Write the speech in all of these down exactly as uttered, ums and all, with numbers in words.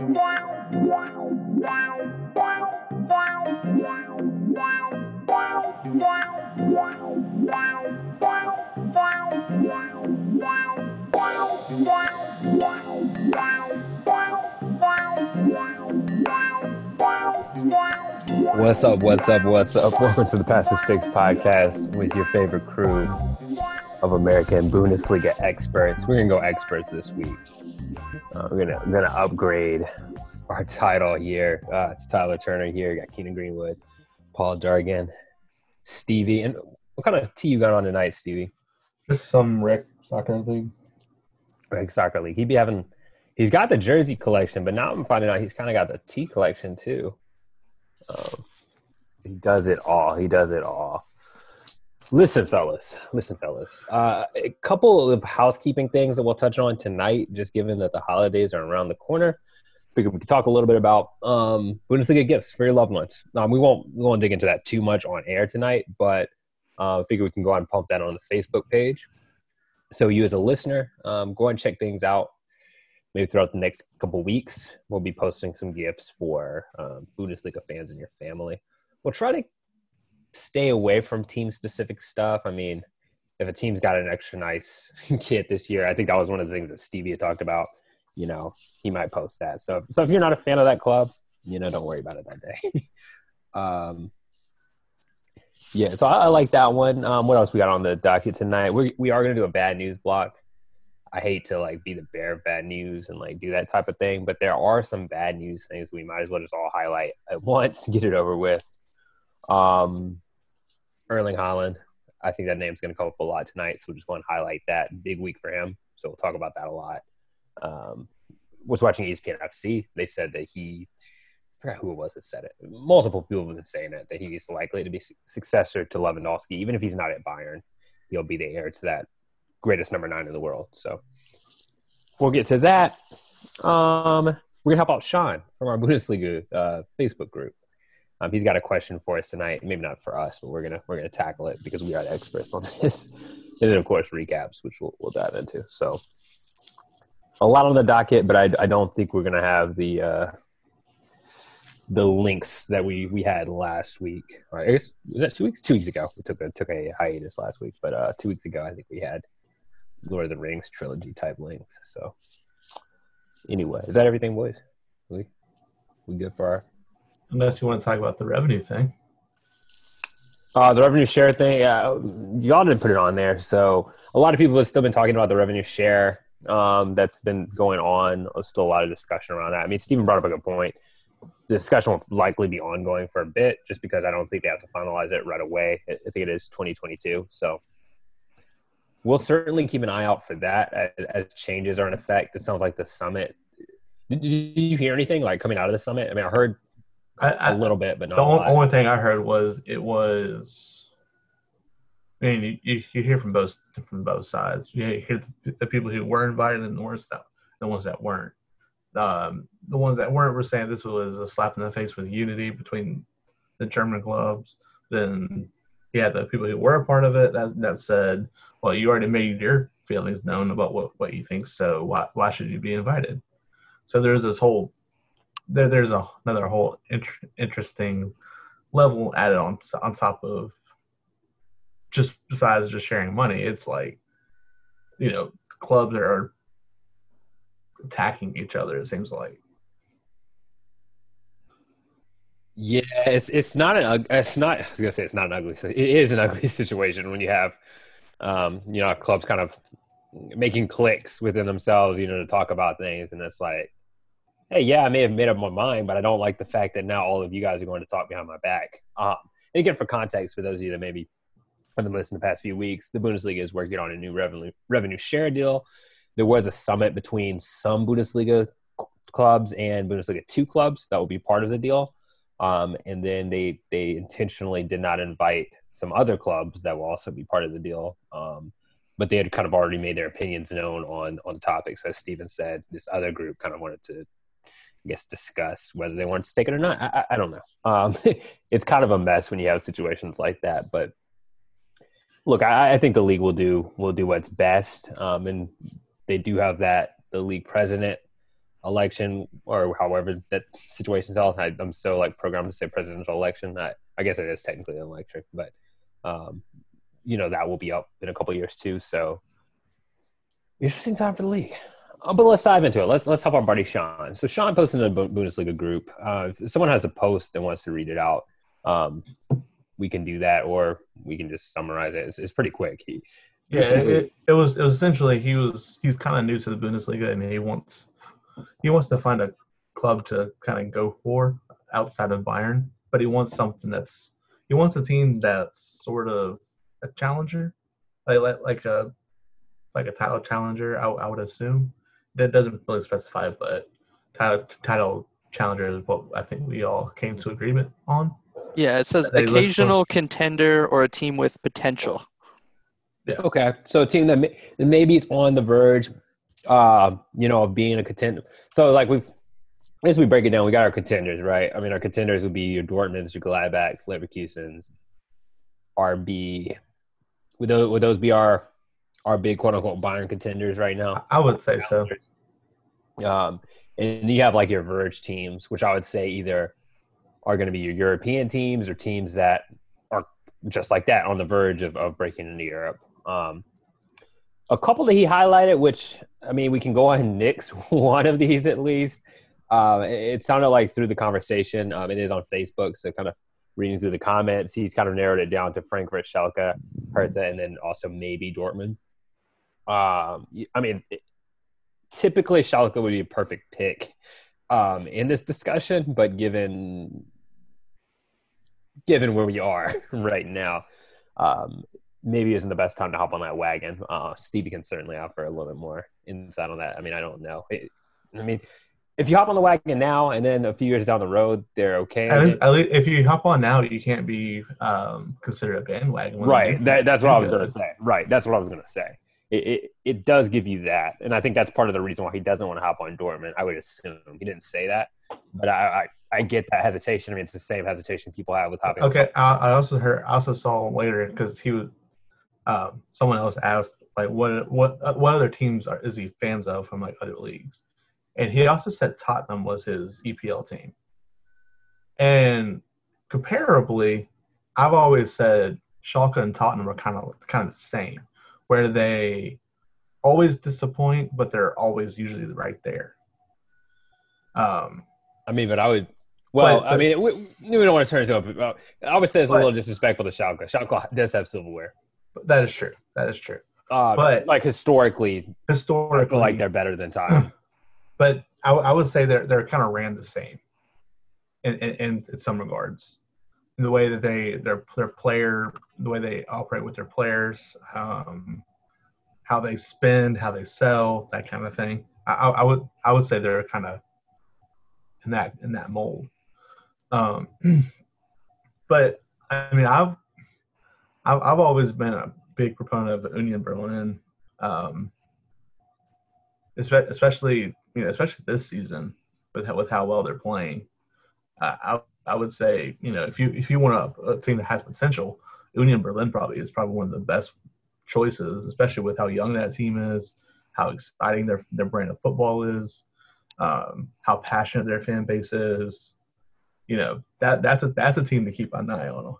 What's up, what's up, what's up? Welcome to the Pass the Sticks podcast with your favorite crew of American Bundesliga experts. We're going to go experts this week. Uh, we're gonna we're gonna upgrade our title here. Uh, it's Tyler Turner here. Got Keenan Greenwood, Paul Dargan, Stevie. And what kind of tea you got on tonight, Stevie? Just some Rick Soccer League. Rick Soccer League. He'd be having. He's got the jersey collection, but now I'm finding out he's kind of got the tea collection too. Um, he does it all. He does it all. Listen, fellas. Listen, fellas. Uh, a couple of housekeeping things that we'll touch on tonight, just given that the holidays are around the corner. I figured we could talk a little bit about um, Bundesliga gifts for your loved ones. Um, we won't we won't dig into that too much on air tonight, but I uh, figure we can go out and pump that on the Facebook page. So you as a listener, um, go and check things out. Maybe throughout the next couple weeks, we'll be posting some gifts for um, Bundesliga fans and your family. We'll try to stay away from team-specific stuff. I mean, if a team's got an extra nice kit this year, I think that was one of the things that Stevie had talked about. You know, he might post that. So, so if you're not a fan of that club, you know, don't worry about it that day. um, yeah, so I, I like that one. Um, what else we got on the docket tonight? We we are going to do a bad news block. I hate to, like, be the bearer of bad news and, like, do that type of thing, but there are some bad news things we might as well just all highlight at once and get it over with. Um, Erling Haaland, I think that name's going to come up a lot tonight, so we just want to highlight that. Big week for him, so we'll talk about that a lot. Um, was watching E S P N F C. They said that he – I forgot who it was that said it. Multiple people have been saying it, that he's likely to be successor to Lewandowski. Even if he's not at Bayern, he'll be the heir to that greatest number nine in the world. So we'll get to that. Um, we're going to help out Sean from our Bundesliga uh, Facebook group. Um, he's got a question for us tonight. Maybe not for us, but we're gonna we're gonna tackle it because we are the experts on this. And then, of course, recaps, which we'll we'll dive into. So, a lot on the docket, but I I don't think we're gonna have the uh, the links that we, we had last week. All right, I guess, was that two weeks? Two weeks ago, we took a took a hiatus last week, but uh, two weeks ago, I think we had Lord of the Rings trilogy type links. So, anyway, is that everything, boys? We we good for our. Unless you want to talk about the revenue thing. Uh, the revenue share thing, uh, y'all didn't put it on there. So a lot of people have still been talking about the revenue share um, that's been going on. There's still a lot of discussion around that. I mean, Stephen brought up a good point. The discussion will likely be ongoing for a bit just because I don't think they have to finalize it right away. I think it is twenty twenty-two. So we'll certainly keep an eye out for that as, as changes are in effect. It sounds like the summit. Did, did you hear anything like coming out of the summit? I mean, I heard – I, I, a little bit, but not the only, only thing I heard was it was. I mean, you, you hear from both from both sides. You hear the, the people who were invited and the ones that the ones that weren't. Um, the ones that weren't were saying this was a slap in the face with unity between the German clubs. Then, yeah, the people who were a part of it that, that said, "Well, you already made your feelings known about what, what you think, so why why should you be invited?" So there's this whole. There's a, another whole int- interesting level added on on top of just besides just sharing money. It's like, you know, clubs are attacking each other, it seems like. Yeah, it's it's not an it's not I was gonna say it's not an ugly it is an ugly situation when you have um, you know, clubs kind of making cliques within themselves, you know, to talk about things, and it's like, hey, yeah, I may have made up my mind, but I don't like the fact that now all of you guys are going to talk behind my back. Um, and again, for context, for those of you that maybe haven't listened the past few weeks, the Bundesliga is working on a new revenue revenue share deal. There was a summit between some Bundesliga cl- clubs and Bundesliga two clubs that will be part of the deal. Um, and then they they intentionally did not invite some other clubs that will also be part of the deal. Um, but they had kind of already made their opinions known on, on topics. As Steven said, this other group kind of wanted to, I guess, discuss whether they want to take it or not. I, I don't know. Um, it's kind of a mess when you have situations like that. But look, I, I think the league will do will do what's best. Um, and they do have that the league president election or however that situation's all. I, I'm so like programmed to say presidential election. I, I guess it is technically an election, but um, you know, that will be up in a couple of years too. So interesting time for the league. Uh, but let's dive into it. Let's let's help our buddy Sean. So Sean posted in the Bundesliga group. Uh, if someone has a post and wants to read it out, um, we can do that, or we can just summarize it. It's, it's pretty quick. He, yeah, it, it, it was it was essentially he was he's kind of new to the Bundesliga, and he wants he wants to find a club to kind of go for outside of Bayern, but he wants something that's he wants a team that's sort of a challenger, like like a like a title challenger. I, I would assume. That doesn't really specify, but title, title challenger is what I think we all came to agreement on. Yeah, it says occasional contender or a team with potential. Yeah. Okay, so a team that, may, that maybe is on the verge, uh, you know, of being a contender. So, like, we've – as we break it down, we got our contenders, right? I mean, our contenders would be your Dortmunds, your Gladbachs, Leverkusens, R B. Would those, would those be our – our big quote-unquote Bayern contenders right now? I would say so. Um, and you have, like, your verge teams, which I would say either are going to be your European teams or teams that are just like that on the verge of, of breaking into Europe. Um, a couple that he highlighted, which, I mean, we can go on and nix one of these at least. Uh, it, it sounded like through the conversation, um, it is on Facebook, so kind of reading through the comments, he's kind of narrowed it down to Frankfurt, Schalke, Hertha, and then also maybe Dortmund. Um, I mean, typically Schalke would be a perfect pick um, in this discussion, but given given where we are right now, um, maybe isn't the best time to hop on that wagon. Uh, Stevie can certainly offer a little bit more insight on that. I mean, I don't know. It, I mean, if you hop on the wagon now and then a few years down the road, they're okay. At least, at least if you hop on now, you can't be um, considered a bandwagon. Right. That, that's what I was going to say. Right. That's what I was going to say. It, it it does give you that, and I think that's part of the reason why he doesn't want to hop on Dortmund. I would assume he didn't say that, but I I, I get that hesitation. I mean, it's the same hesitation people have with hopping. Okay, I, I also heard, I also saw later because he was, uh, someone else asked like what what what other teams are is he fans of from like other leagues, and he also said Tottenham was his E P L team, and comparably, I've always said Schalke and Tottenham are kind of kind of the same, where they always disappoint, but they're always usually right there. Um, I mean, but I would – well, but, I mean, we, we don't want to turn this over. I would say it's but, a little disrespectful to Schalke. Schalke does have silverware. That is true. That is true. Uh, but like historically, historically, I feel like they're better than Tottenham. But I, I would say they're they're kind of ran the same in, in, in, in some regards. The way that they their their player, the way they operate with their players, um, how they spend, how they sell, that kind of thing. I, I would I would say they're kind of in that in that mold. Um, but I mean, I've, I've I've always been a big proponent of the Union Berlin, um, especially you know especially this season with how, with how well they're playing. Uh, I. I would say, you know, if you if you want a, a team that has potential, Union Berlin probably is probably one of the best choices, especially with how young that team is, how exciting their their brand of football is, um, how passionate their fan base is. You know, that that's a that's a team to keep an eye on.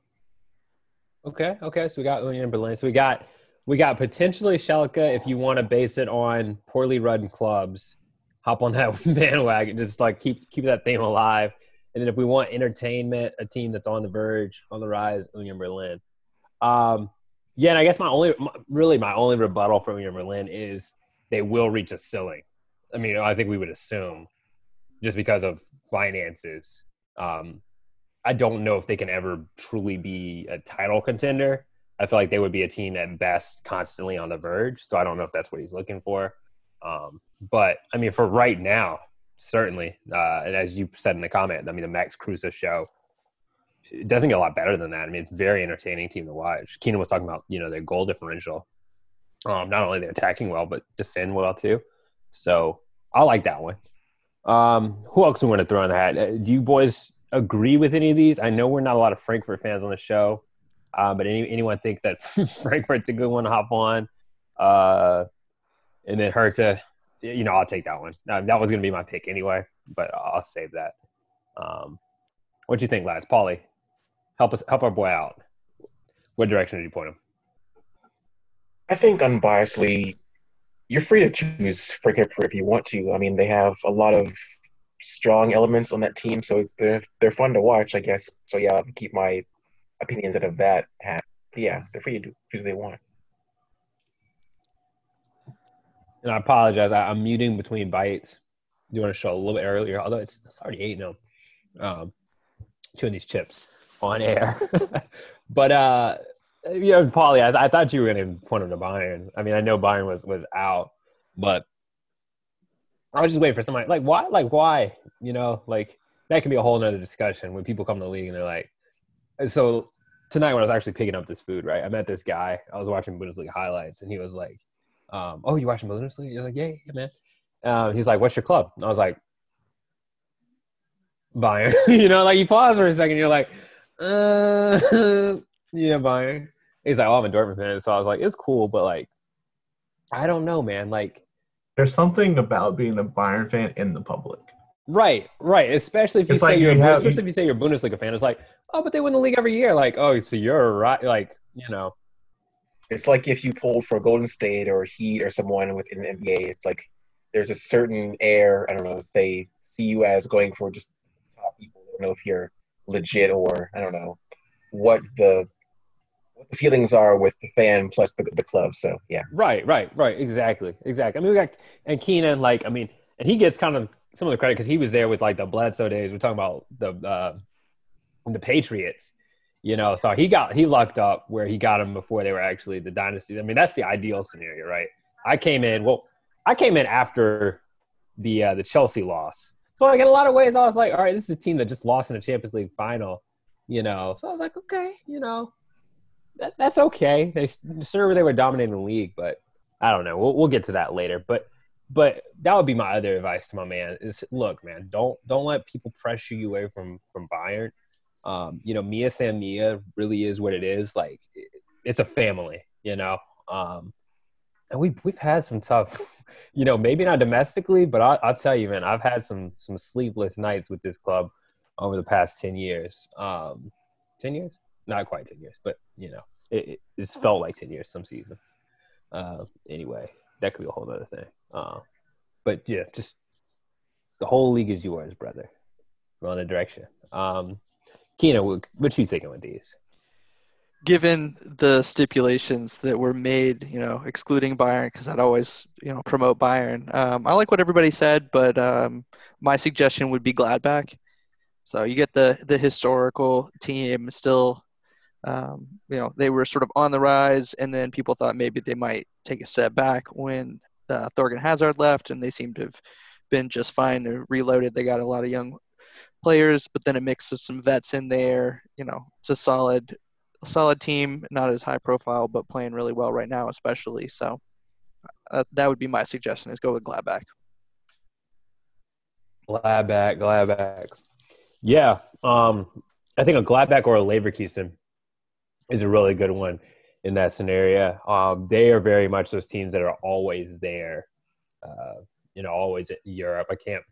Okay, okay. So we got Union Berlin. So we got we got potentially Schalke. If you want to base it on poorly run clubs, hop on that bandwagon. Just like keep keep that theme alive. And then if we want entertainment, a team that's on the verge, on the rise, Union Berlin. Um, yeah, and I guess my only my, – really my only rebuttal from Union Berlin is they will reach a ceiling. I mean, I think we would assume just because of finances. Um, I don't know if they can ever truly be a title contender. I feel like they would be a team at best constantly on the verge, so I don't know if that's what he's looking for. Um, but, I mean, for right now – certainly. Uh, and as you said in the comment, I mean, the Max Kruse show, it doesn't get a lot better than that. I mean, it's a very entertaining team to watch. Keenan was talking about, you know, their goal differential. Um, not only they're attacking well, but defend well too. So I like that one. Um, who else do we want to throw in the hat? Do you boys agree with any of these? I know we're not a lot of Frankfurt fans on the show, uh, but any anyone think that Frankfurt's a good one to hop on? Uh, and then Hertha. you know, I'll take that one. Uh, that was going to be my pick anyway, but I'll save that. Um, what do you think, lads? Paulie, help us, help our boy out. What direction did you point him? I think unbiasedly, you're free to choose Frankfurt if you want to. I mean, they have a lot of strong elements on that team, so it's they're they're fun to watch, I guess. So yeah, I'll keep my opinions out of that hat. But yeah, they're free to do choose what they want. And I apologize, I, I'm muting between bites. Doing a show a little bit earlier, although it's, it's already eight now. Um, chewing these chips on air, but uh, you know, Paulie, I, I thought you were going to point him to Bayern. I mean, I know Bayern was was out, but I was just waiting for somebody. Like why? Like why? You know, like that can be a whole nother discussion when people come to the league and they're like, so tonight when I was actually picking up this food, right? I met this guy. I was watching Bundesliga highlights, and he was like, um, "Oh, you watching Bundesliga?" He's like, "Yeah, yeah, man." Um, he's like, "What's your club?" And I was like, Bayern. You know, like you pause for a second, you're like, uh, yeah, Bayern. He's like, "Oh, I'm a Dortmund fan." So I was like, "It's cool, but like, I don't know, man." Like, there's something about being a Bayern fan in the public. Right, right. Especially if you it's say like you're, you have, especially you, if you say you're a Bundesliga fan. It's like, oh, but they win the league every year. Like, oh, so you're right. Like, you know, it's like if you pulled for Golden State or Heat or someone within the N B A. It's like there's a certain air. I don't know if they see you as going for just top people. I don't know if you're legit or I don't know what the what the feelings are with the fan plus the, the club. So yeah, right, right, right, exactly, exactly. I mean, we got and Keenan, like I mean, and he gets kind of some of the credit because he was there with like the Bledsoe days. We're talking about the uh, the Patriots, you know. So he got he lucked up where he got them before they were actually the dynasty. I mean, that's the ideal scenario, right? I came in well. I came in after the uh, the Chelsea loss. So, like, in a lot of ways, I was like, all right, this is a team that just lost in the Champions League final, you know. So I was like, okay, you know, that, that's okay. They Sure, they were dominating the league, but I don't know. We'll, we'll get to that later. But but that would be my other advice to my man is, look, man, don't don't let people pressure you away from, from Bayern. Um, you know, Mia San Mia really is what it is. Like, it's a family, you know. Um And we've, we've had some tough, you know, maybe not domestically, but I'll, I'll tell you, man, I've had some some sleepless nights with this club over the past ten years. Um, ten years? Not quite ten years, but, you know, it, it's felt like ten years some seasons. Uh, anyway, that could be a whole other thing. Uh, but, yeah, just the whole league is yours, brother. We're on the direction. Um, Keenan, what, what you thinking with these? Given the stipulations that were made, you know, excluding Bayern, because I'd always, you know, promote Bayern. Um, I like what everybody said, but um, my suggestion would be Gladbach. So you get the the historical team still, um, you know, they were sort of on the rise, and then people thought maybe they might take a step back when uh, Thorgan Hazard left, and they seem to have been just fine and reloaded. They got a lot of young players, but then a mix of some vets in there. You know, it's a solid. Solid team, not as high profile, but playing really well right now, especially. So uh, that would be my suggestion: is go with Gladbach. Gladbach, Gladbach. Yeah, um, I think a Gladbach or a Leverkusen is a really good one in that scenario. Um, they are very much those teams that are always there. Uh, you know, always in Europe. I can't.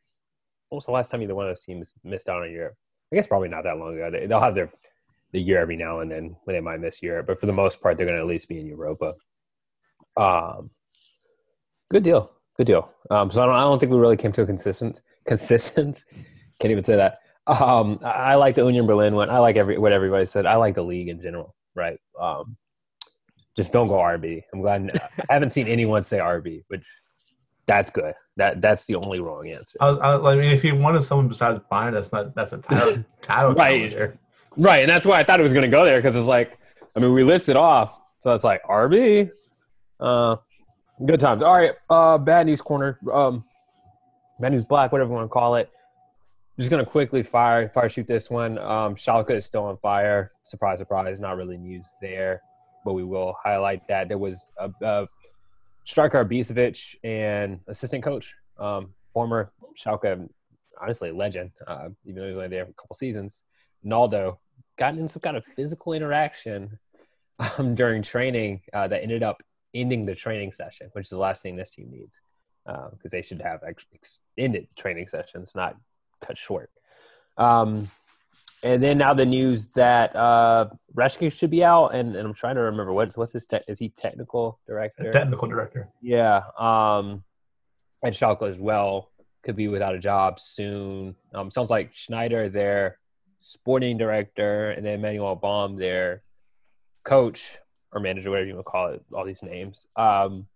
When was the last time either one of those teams missed out on Europe? I guess probably not that long ago. They, they'll have their the year every now and then when they might miss Europe. But for the most part, they're going to at least be in Europa. Um, good deal. Good deal. Um, so I don't, I don't think we really came to a consistent consistent. Can't even say that. Um, I, I like the Union Berlin one. I like every what everybody said. I like the league in general, right? Um, just don't go R B. I'm glad – I haven't seen anyone say R B, which that's good. That That's the only wrong answer. I, I, I mean, if you wanted someone besides Bayern, that's not that's a title, title right. Challenger. Right, and that's why I thought it was going to go there because it's like, I mean, we listed off, so it's like R B, uh, good times. All right, uh, bad news corner, um, bad news black, whatever you want to call it. I'm just going to quickly fire fire shoot this one. Um, Schalke is still on fire. Surprise, surprise, not really news there, but we will highlight that. There was a, a striker Bisevic and assistant coach, um, former Schalke, honestly legend, uh, even though he was only there for a couple seasons. Naldo gotten in some kind of physical interaction um, during training uh, that ended up ending the training session, which is the last thing this team needs. because uh, they should have extended training sessions, not cut short. Um, and then now the news that uh, Rashke should be out, and, and I'm trying to remember what's what's his te- is he technical director? Technical director. Yeah, um, and Schalke as well could be without a job soon. Um, sounds like Schneider, their sporting director, and then Manuel Baum, their coach or manager, whatever you want to call it, all these names. Um,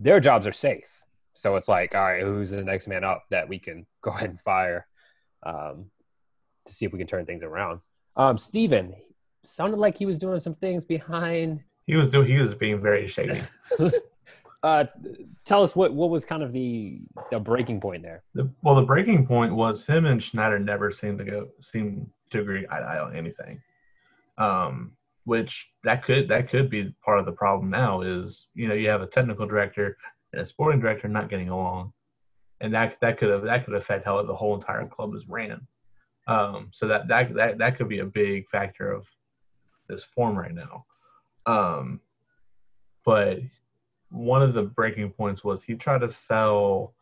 their jobs are safe, so it's like, all right, who's the next man up that we can go ahead and fire? Um, to see if we can turn things around. Um, Steven, sounded like he was doing some things behind. He was doing, he was being very shady. uh, tell us what, what was kind of the, the breaking point there. The, well, the breaking point was him and Schneider never seemed to go, seemed to agree eye to eye on anything. Um, which that could, that could be part of the problem now is, you know, you have a technical director and a sporting director not getting along. And that, that could have, that could affect how the whole entire club is ran. Um, so that, that that that could be a big factor of this form right now. Um, but one of the breaking points was he tried to sell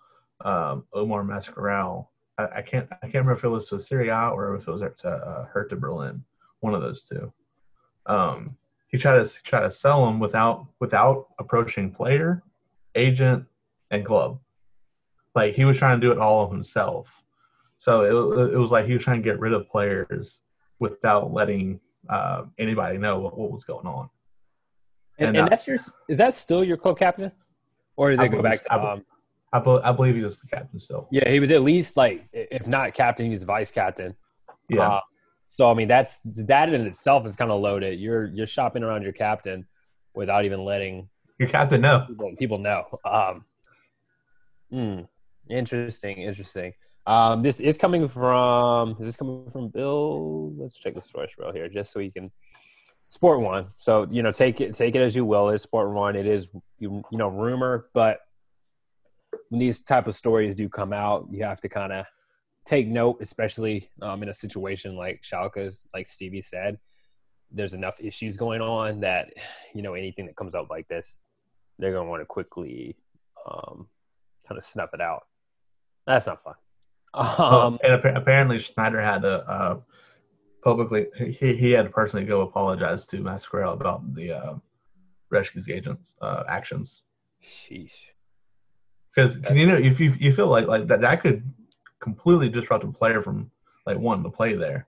um, Omar Mascarell. I, I can't I can't remember if it was to Serie A or if it was to uh, Hertha Berlin. One of those two. Um, he tried to try to sell him without without approaching player, agent, and club. Like he was trying to do it all himself. So it, it was like he was trying to get rid of players without letting uh, anybody know what, what was going on. And, and, and I, that's your – is that still your club captain? Or does it I go believe, back to um, – I, I believe he was the captain still. Yeah, he was at least like – if not captain, he was vice captain. Yeah. Uh, so, I mean, that's that in itself is kind of loaded. You're you're shopping around your captain without even letting – Your captain know. People, people know. Um, mm, interesting, interesting. Um, this is coming from – is this coming from Bill? Let's check the source real here just so you can – Sport One. So, you know, take it take it as you will. It's Sport One. It is, you, you know, rumor. But when these type of stories do come out, you have to kind of take note, especially um, in a situation like Schalke's, like Stevie said. There's enough issues going on that, you know, anything that comes up like this, they're going to want to quickly um, kind of snuff it out. That's not fun. Um, and ap- apparently Schneider had to uh, publicly he, he had to personally go apologize to Mascarell about the uh, Reshke's agents uh, actions. Sheesh. Because you know if you you feel like like that that could completely disrupt a player from like wanting to play there.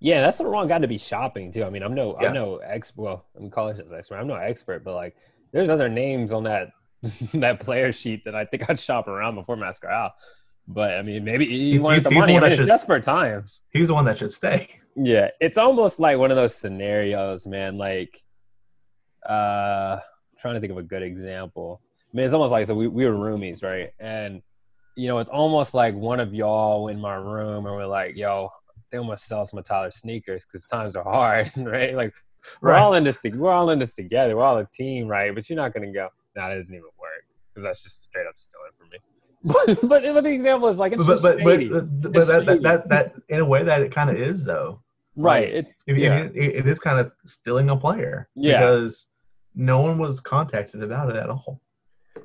Yeah, that's the wrong guy to be shopping too. I mean, I'm no yeah. I'm no ex. Well, I'm college expert. I'm no expert, but like there's other names on that that player sheet that I think I'd shop around before Mascarell. But, I mean, maybe he wanted he's, the money. The I mean, it's should, desperate times. He's the one that should stay. Yeah. It's almost like one of those scenarios, man. Like, uh, I'm trying to think of a good example. I mean, it's almost like so we, we were roomies, right? And, you know, it's almost like one of y'all in my room and we're like, yo, I think I'm going to sell some of Tyler's sneakers because times are hard, right? Like, we're, right. All in this, we're all in this together. We're all a team, right? But you're not going to go, nah, that doesn't even work because that's just straight up stealing from me. But, but the example is like it's but, just but, shady. But, but it's that, shady. That, that that in a way that it kind of is though, right? Like, it, if, yeah. if it, it is kind of stealing a player, yeah. Because no one was contacted about it at all.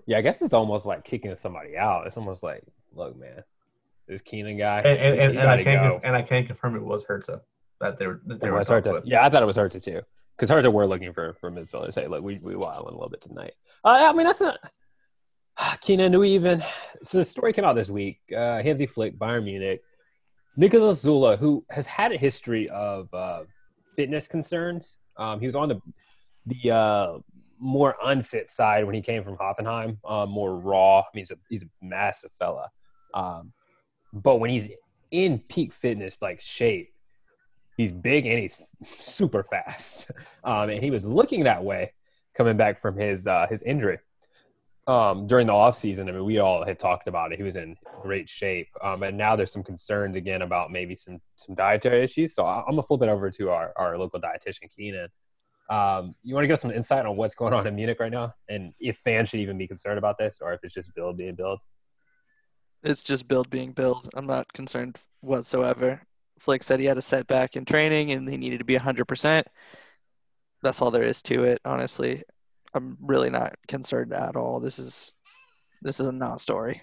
Yeah, I guess it's almost like kicking somebody out. It's almost like, look, man, this Keenan guy, and and, and, and I can't go. and I can't confirm it was Hertha that they were. That they it were was Hertha. With. Yeah, I thought it was Hertha too, because Hertha were looking for for midfielders. Hey, look, we we wild a little bit tonight. Uh, I mean, that's not. Keenan, do we even – so the story came out this week. Uh, Hansi Flick, Bayern Munich. Niklas Süle, who has had a history of uh, fitness concerns. Um, he was on the the uh, more unfit side when he came from Hoffenheim, uh, more raw. I mean, he's a, he's a massive fella. Um, but when he's in peak fitness, like shape, he's big and he's super fast. Um, and he was looking that way coming back from his uh, his injury. Um, during the offseason, I mean, we all had talked about it. He was in great shape. Um, and now there's some concerns again about maybe some, some dietary issues. So I'm going to flip it over to our, our local dietitian, Keenan. Um, you want to give some insight on what's going on in Munich right now? And if fans should even be concerned about this or if it's just build being build? It's just build being build. I'm not concerned whatsoever. Flick said he had a setback in training and he needed to be one hundred percent. That's all there is to it, honestly. I'm really not concerned at all. This is This is a non-story.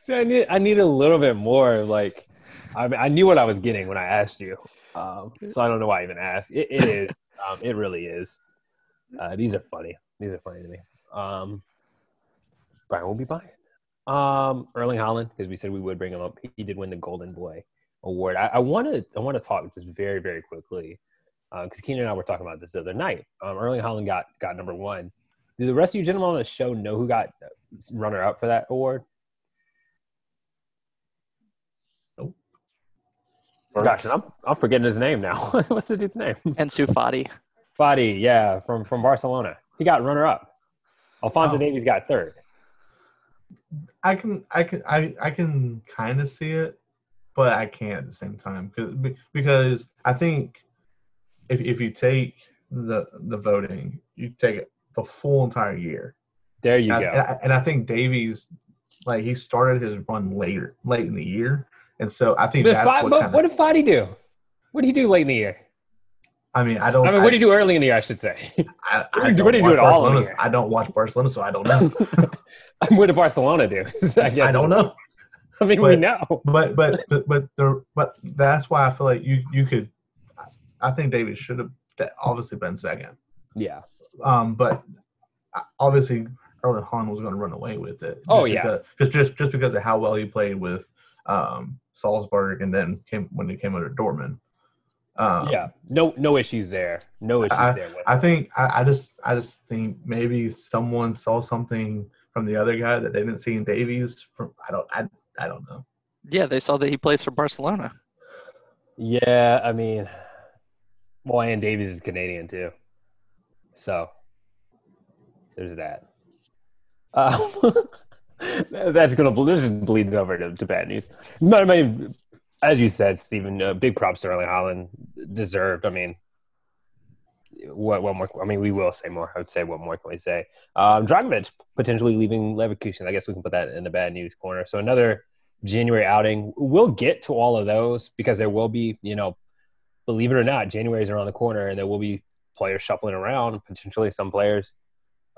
See, I need I need a little bit more. Like, I I knew what I was getting when I asked you, um, so I don't know why I even asked. It, it is. Um, it really is. Uh, these are funny. These are funny to me. Um, Brian will be buying. Um, Erling Haaland, because we said we would bring him up. He did win the Golden Boy award. I want to I want to talk just very very quickly because uh, Keenan and I were talking about this the other night. Um, Erling Haaland got got number one. Do the rest of you gentlemen on the show know who got runner-up for that award? Nope. Oh, gosh, I'm, I'm forgetting his name now. What's the dude's name? Ansu Fati. Fati, yeah, from, from Barcelona. He got runner-up. Alphonso oh. Davies got third. I can I can I I can kind of see it, but I can't at the same time because because I think if if you take the the voting, you take it. The full entire year. There you and go. I, and, I, and I think Davies, like, he started his run later, late in the year. And so I think but that's I, what But what did Fadi do? What did he do late in the year? I mean, I don't – I mean, what did he do early in the year, I should say? I, I what did he do at all in the year? I don't watch Barcelona, so I don't know. What did Barcelona do? I, guess. I don't know. I mean, but, we know. But but but but, the, but that's why I feel like you, you could – I think Davies should have obviously been second. Yeah. Um, but obviously, Erling Haaland was going to run away with it. Oh just yeah, because, just just just because of how well he played with um, Salzburg, and then came when he came under Dortmund. Um, yeah, no no issues there. No issues I, there. I think I, I just I just think maybe someone saw something from the other guy that they didn't see in Davies. From I don't I I don't know. Yeah, they saw that he plays for Barcelona. Yeah, I mean, well, and Davies is Canadian too. So there's that. Uh, that's going to this is bleeding over to, to bad news. But, I mean, as you said, Stephen, uh, big props to Erling Haaland. Deserved. I mean, what, what more? I mean, we will say more. I would say, what more can we say? Um, Dragovic potentially leaving Leverkusen. I guess we can put that in the bad news corner. So another January outing. We'll get to all of those because there will be, you know, believe it or not, January's around the corner, and there will be players shuffling around, potentially some players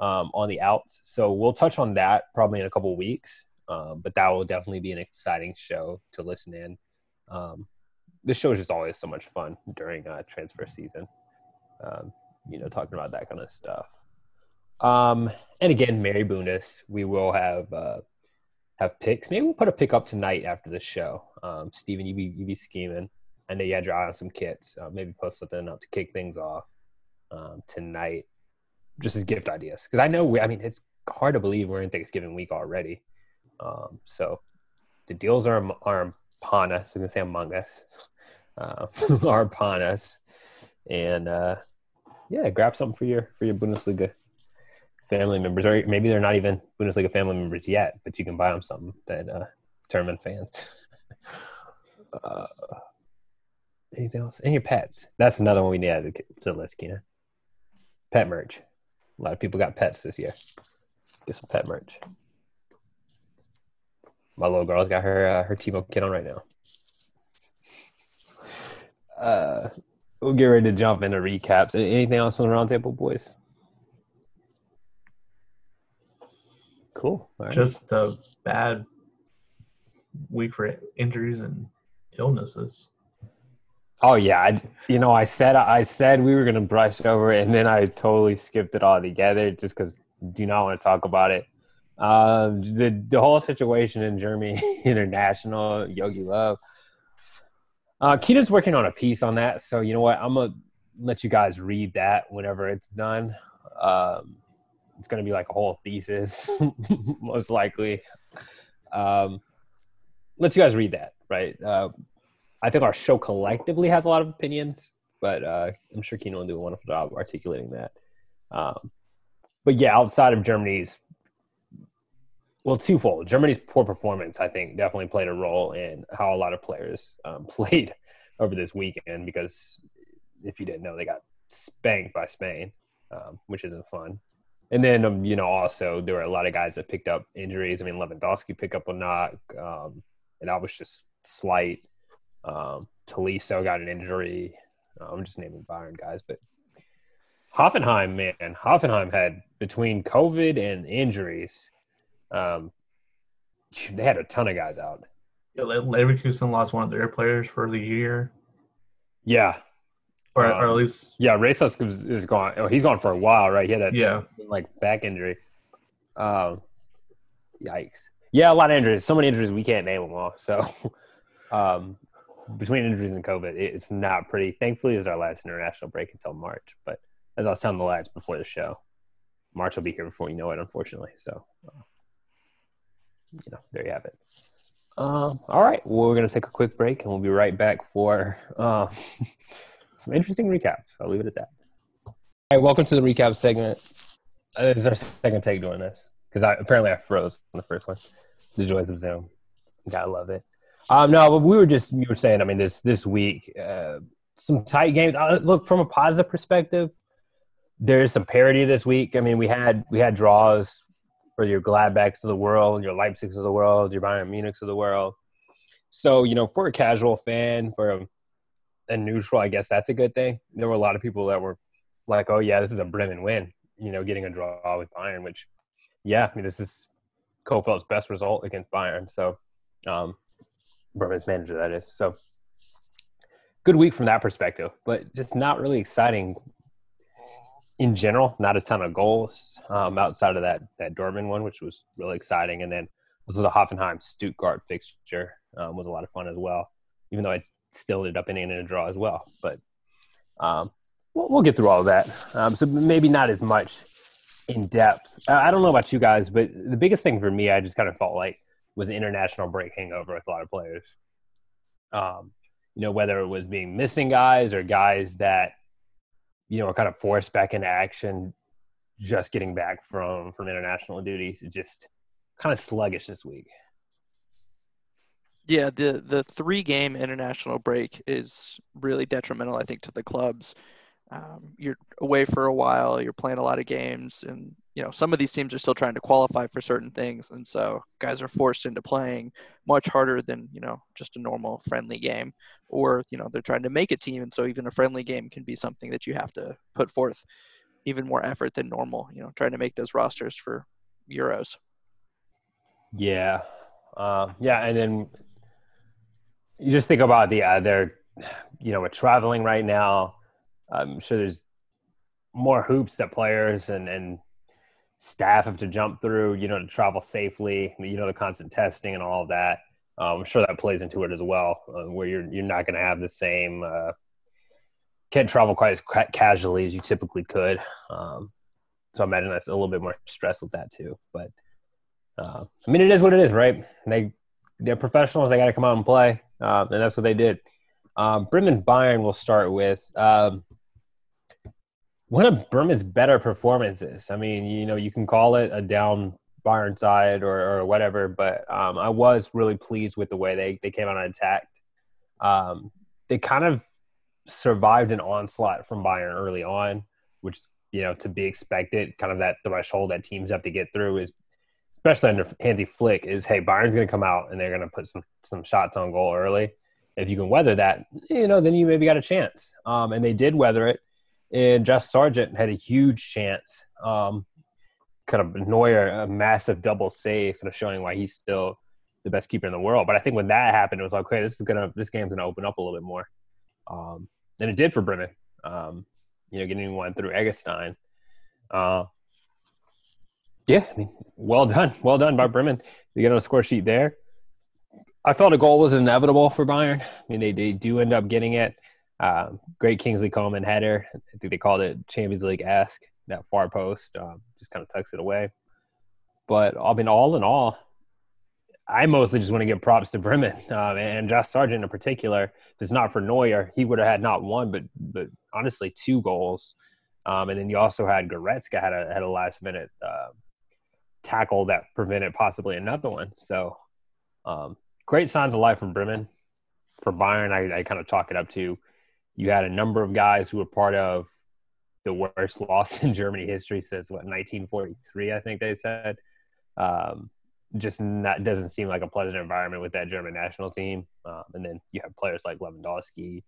um, on the outs. So we'll touch on that probably in a couple of weeks, um, but that will definitely be an exciting show to listen in. Um, this show is just always so much fun during uh, transfer season, um, you know, talking about that kind of stuff. Um, and again, Mary Bundes, we will have uh, have picks. Maybe we'll put a pick up tonight after the show. Um, Steven, you be, you be scheming. I know you had your eye on some kits. Uh, maybe post something up to kick things off. Um, tonight, just as gift ideas, because I know we, I mean it's hard to believe we're in Thanksgiving week already, um, so the deals are are upon us. I'm gonna say among us, uh, are upon us, and uh, yeah, grab something for your for your Bundesliga family members, or maybe they're not even Bundesliga family members yet, but you can buy them something that uh, German fans. uh, anything else? And your pets. That's another one we need to add to the list, Kina. Pet merch. A lot of people got pets this year. Get some pet merch. My little girl's got her uh, her Timo kit on right now. Uh, we'll get ready to jump into recaps. Anything else on the roundtable, boys? Cool. All right. Just a bad week for injuries and illnesses. Oh yeah, I, you know, I said I said we were gonna brush over it, and then I totally skipped it all together just because do not want to talk about it. Uh, the the whole situation in Germany International, Yogi Love. Uh, Keenan's working on a piece on that, so you know what? I'm gonna let you guys read that whenever it's done. Um, it's gonna be like a whole thesis, most likely. Um, let you guys read that, right? Uh, I think our show collectively has a lot of opinions, but uh, I'm sure Keenan will do a wonderful job articulating that. Um, but yeah, outside of Germany's, well, twofold. Germany's poor performance, I think, definitely played a role in how a lot of players um, played over this weekend because if you didn't know, they got spanked by Spain, um, which isn't fun. And then, um, you know, also there were a lot of guys that picked up injuries. I mean, Lewandowski picked up a knock, um, and that was just slight. Um, Tolisso got an injury. I'm just naming Bayern guys, but Hoffenheim, man, Hoffenheim had between COVID and injuries Um, they had a ton of guys out. Yeah, Leverkusen lost one of their players for the year. Yeah. Or, um, or at least – yeah, Reyes is, is gone. Oh, he's gone for a while, right? He had that, yeah. like, back injury. Um, yikes. Yeah, a lot of injuries. So many injuries we can't name them all. So, um, between injuries and COVID, it's not pretty. Thankfully, it's our last international break until March. But as I was telling the lads before the show, March will be here before you know it, unfortunately. So, uh, you know, there you have it. Um, all right. Well, we're going to take a quick break, and we'll be right back for uh, some interesting recaps. I'll leave it at that. All right. Welcome to the recap segment. Uh, it's our second take doing this because I, apparently I froze on the first one. The joys of Zoom. Gotta love it. Um, no, but we were just you were saying. I mean, this this week, uh, some tight games. Uh, look, from a positive perspective, there is some parity this week. I mean, we had we had draws. Or your Gladbachs of the world, your Leipzigs of the world, your Bayern Munichs of the world. So, you know, for a casual fan, for a, a neutral, I guess that's a good thing. There were a lot of people that were like, oh, yeah, this is a Bremen win, you know, getting a draw with Bayern, which, yeah, I mean, this is Kofeld's best result against Bayern. So, um, Bremen's manager, that is. So, good week from that perspective, but just not really exciting in general, not a ton of goals um, outside of that that Dortmund one, which was really exciting. And then this is the Hoffenheim-Stuttgart fixture um, was a lot of fun as well, even though I still ended up in a draw as well. But um, we'll, we'll get through all of that. Um, so maybe not as much in depth. I don't know about you guys, but the biggest thing for me I just kind of felt like was an international break hangover with a lot of players. Um, you know, whether it was being missing guys or guys that, you know, are kind of forced back into action, just getting back from, from international duties. It's just kind of sluggish this week. Yeah, the, the three-game international break is really detrimental, I think, to the clubs. Um, you're away for a while, you're playing a lot of games, and, you know, some of these teams are still trying to qualify for certain things, and so guys are forced into playing much harder than, you know, just a normal friendly game. Or, you know, they're trying to make a team, and so even a friendly game can be something that you have to put forth even more effort than normal, you know, trying to make those rosters for Euros. Yeah. Uh, yeah, and then you just think about the other, uh, you know, we're traveling right now. I'm sure there's more hoops that players and, and staff have to jump through, you know, to travel safely, you know, the constant testing and all of that. Um, I'm sure that plays into it as well, uh, where you're you're not going to have the same uh, can't travel quite as ca- casually as you typically could. Um, so I imagine that's a little bit more stress with that too. But uh, I mean, it is what it is, right? They they're professionals; they got to come out and play, uh, and that's what they did. Um, Bremen Bayern will start with um, one of Bremen's better performances. I mean, you know, you can call it a down Bayern side or, or whatever, but um, I was really pleased with the way they, they came out intact. Um, they kind of survived an onslaught from Bayern early on, which, you know, to be expected, kind of that threshold that teams have to get through is, especially under Hansi Flick, is, hey, Bayern's going to come out and they're going to put some, some shots on goal early. If you can weather that, you know, then you maybe got a chance. Um, and they did weather it, and Josh Sargent had a huge chance. Um, kind of Neuer, a massive double save, kind of showing why he's still the best keeper in the world. But I think when that happened, it was like, okay, this is gonna, this game's gonna open up a little bit more. Um, and it did for Bremen. Um, you know, getting one through Eggestein. Uh, yeah, I mean, well done, well done by Bremen. You get on a score sheet there. I felt a goal was inevitable for Bayern. I mean, they they do end up getting it. Um, great Kingsley Coman header. I think they called it Champions League-esque. That far post um, just kind of tucks it away. But, I mean, all in all, I mostly just want to give props to Bremen um, and Josh Sargent in particular. If it's not for Neuer, he would have had not one, but but honestly two goals. Um, and then you also had Goretzka had a, had a last-minute uh, tackle that prevented possibly another one. So, um, great signs of life from Bremen. For Bayern, I, I kind of talk it up to, you had a number of guys who were part of the worst loss in Germany history since, what, nineteen forty-three, I think they said. Um, just not doesn't seem like a pleasant environment with that German national team. Um, and then you have players like Lewandowski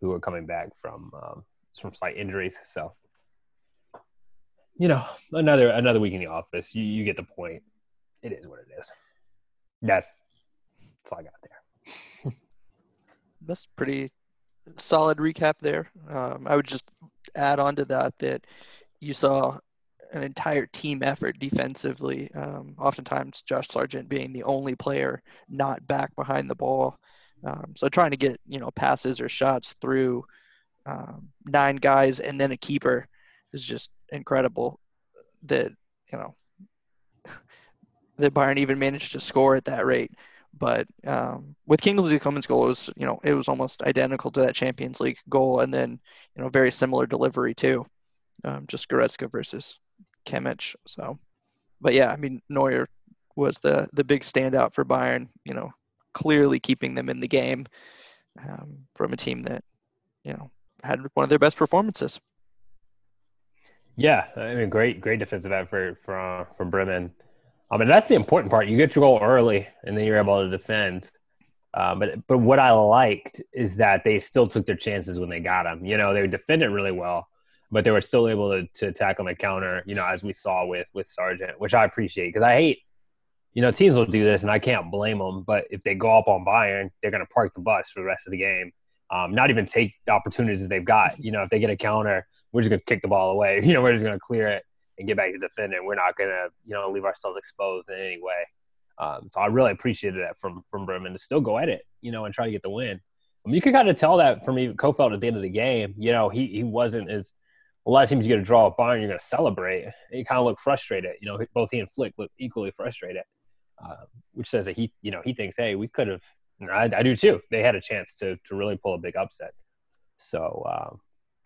who are coming back from um, from slight injuries. So, you know, another another week in the office. You, you get the point. it is what it is. That's, that's all I got there. That's pretty solid recap there. Um, I would just add on to that that you saw an entire team effort defensively. Um, oftentimes Josh Sargent being the only player not back behind the ball. Um, so trying to get, you know, passes or shots through um, nine guys and then a keeper is just incredible that, you know, that Bayern even managed to score at that rate. But um, with Kingsley Coman's goal, it was, you know, it was almost identical to that Champions League goal, and then, you know, very similar delivery too, um, just Goretzka versus Kimmich. So, but yeah, I mean, Neuer was the the big standout for Bayern. You know, clearly keeping them in the game um, from a team that, you know, had one of their best performances. Yeah, I mean, great, great defensive effort from from Bremen. I mean, that's the important part. You get your goal early, and then you're able to defend. Uh, but but what I liked is that they still took their chances when they got them. You know, they defended really well, but they were still able to, to attack on the counter, you know, as we saw with, with Sargent, which I appreciate because I hate, you know, teams will do this, and I can't blame them. But if they go up on Bayern, they're going to park the bus for the rest of the game, um, not even take the opportunities that they've got. You know, if they get a counter, we're just going to kick the ball away. You know, we're just going to clear it and get back to defending. We're not going to, you know, leave ourselves exposed in any way. Um, so I really appreciated that from from Bremen to still go at it, you know, and try to get the win. I mean, you could kind of tell that from even Kofeld at the end of the game. You know, he he wasn't as – a lot of teams you get a draw at Bayern, you're going to celebrate. He kind of looked frustrated. You know, both he and Flick looked equally frustrated, uh, which says that he, you know, he thinks, hey, we could have – I, I do too. They had a chance to to really pull a big upset. So um,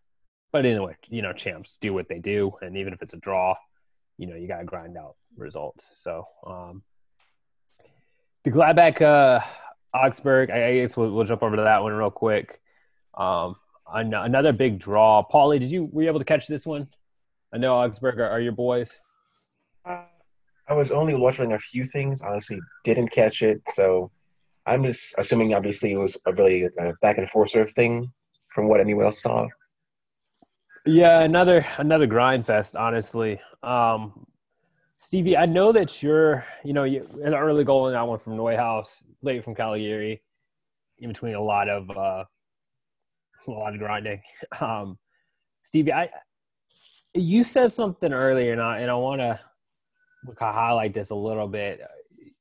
– But anyway, you know, champs do what they do, and even if it's a draw, you know, you got to grind out results. So um, the Gladbach uh, Augsburg, I guess we'll, we'll jump over to that one real quick. Um, an- another big draw. Paulie, did you were you able to catch this one? I know Augsburg are, are your boys. Uh, I was only watching a few things. Honestly, didn't catch it, so I'm just assuming. Obviously, it was a really uh, back and forth sort of thing, from what anyone else saw. Yeah, another another grind fest, honestly. Um, Stevie, I know that you're, you know, you, an early goal in that one from Neuhaus, late from Cagliari, in between a lot of uh, a lot of grinding. Um, Stevie, I you said something earlier, and I and I want to highlight this a little bit.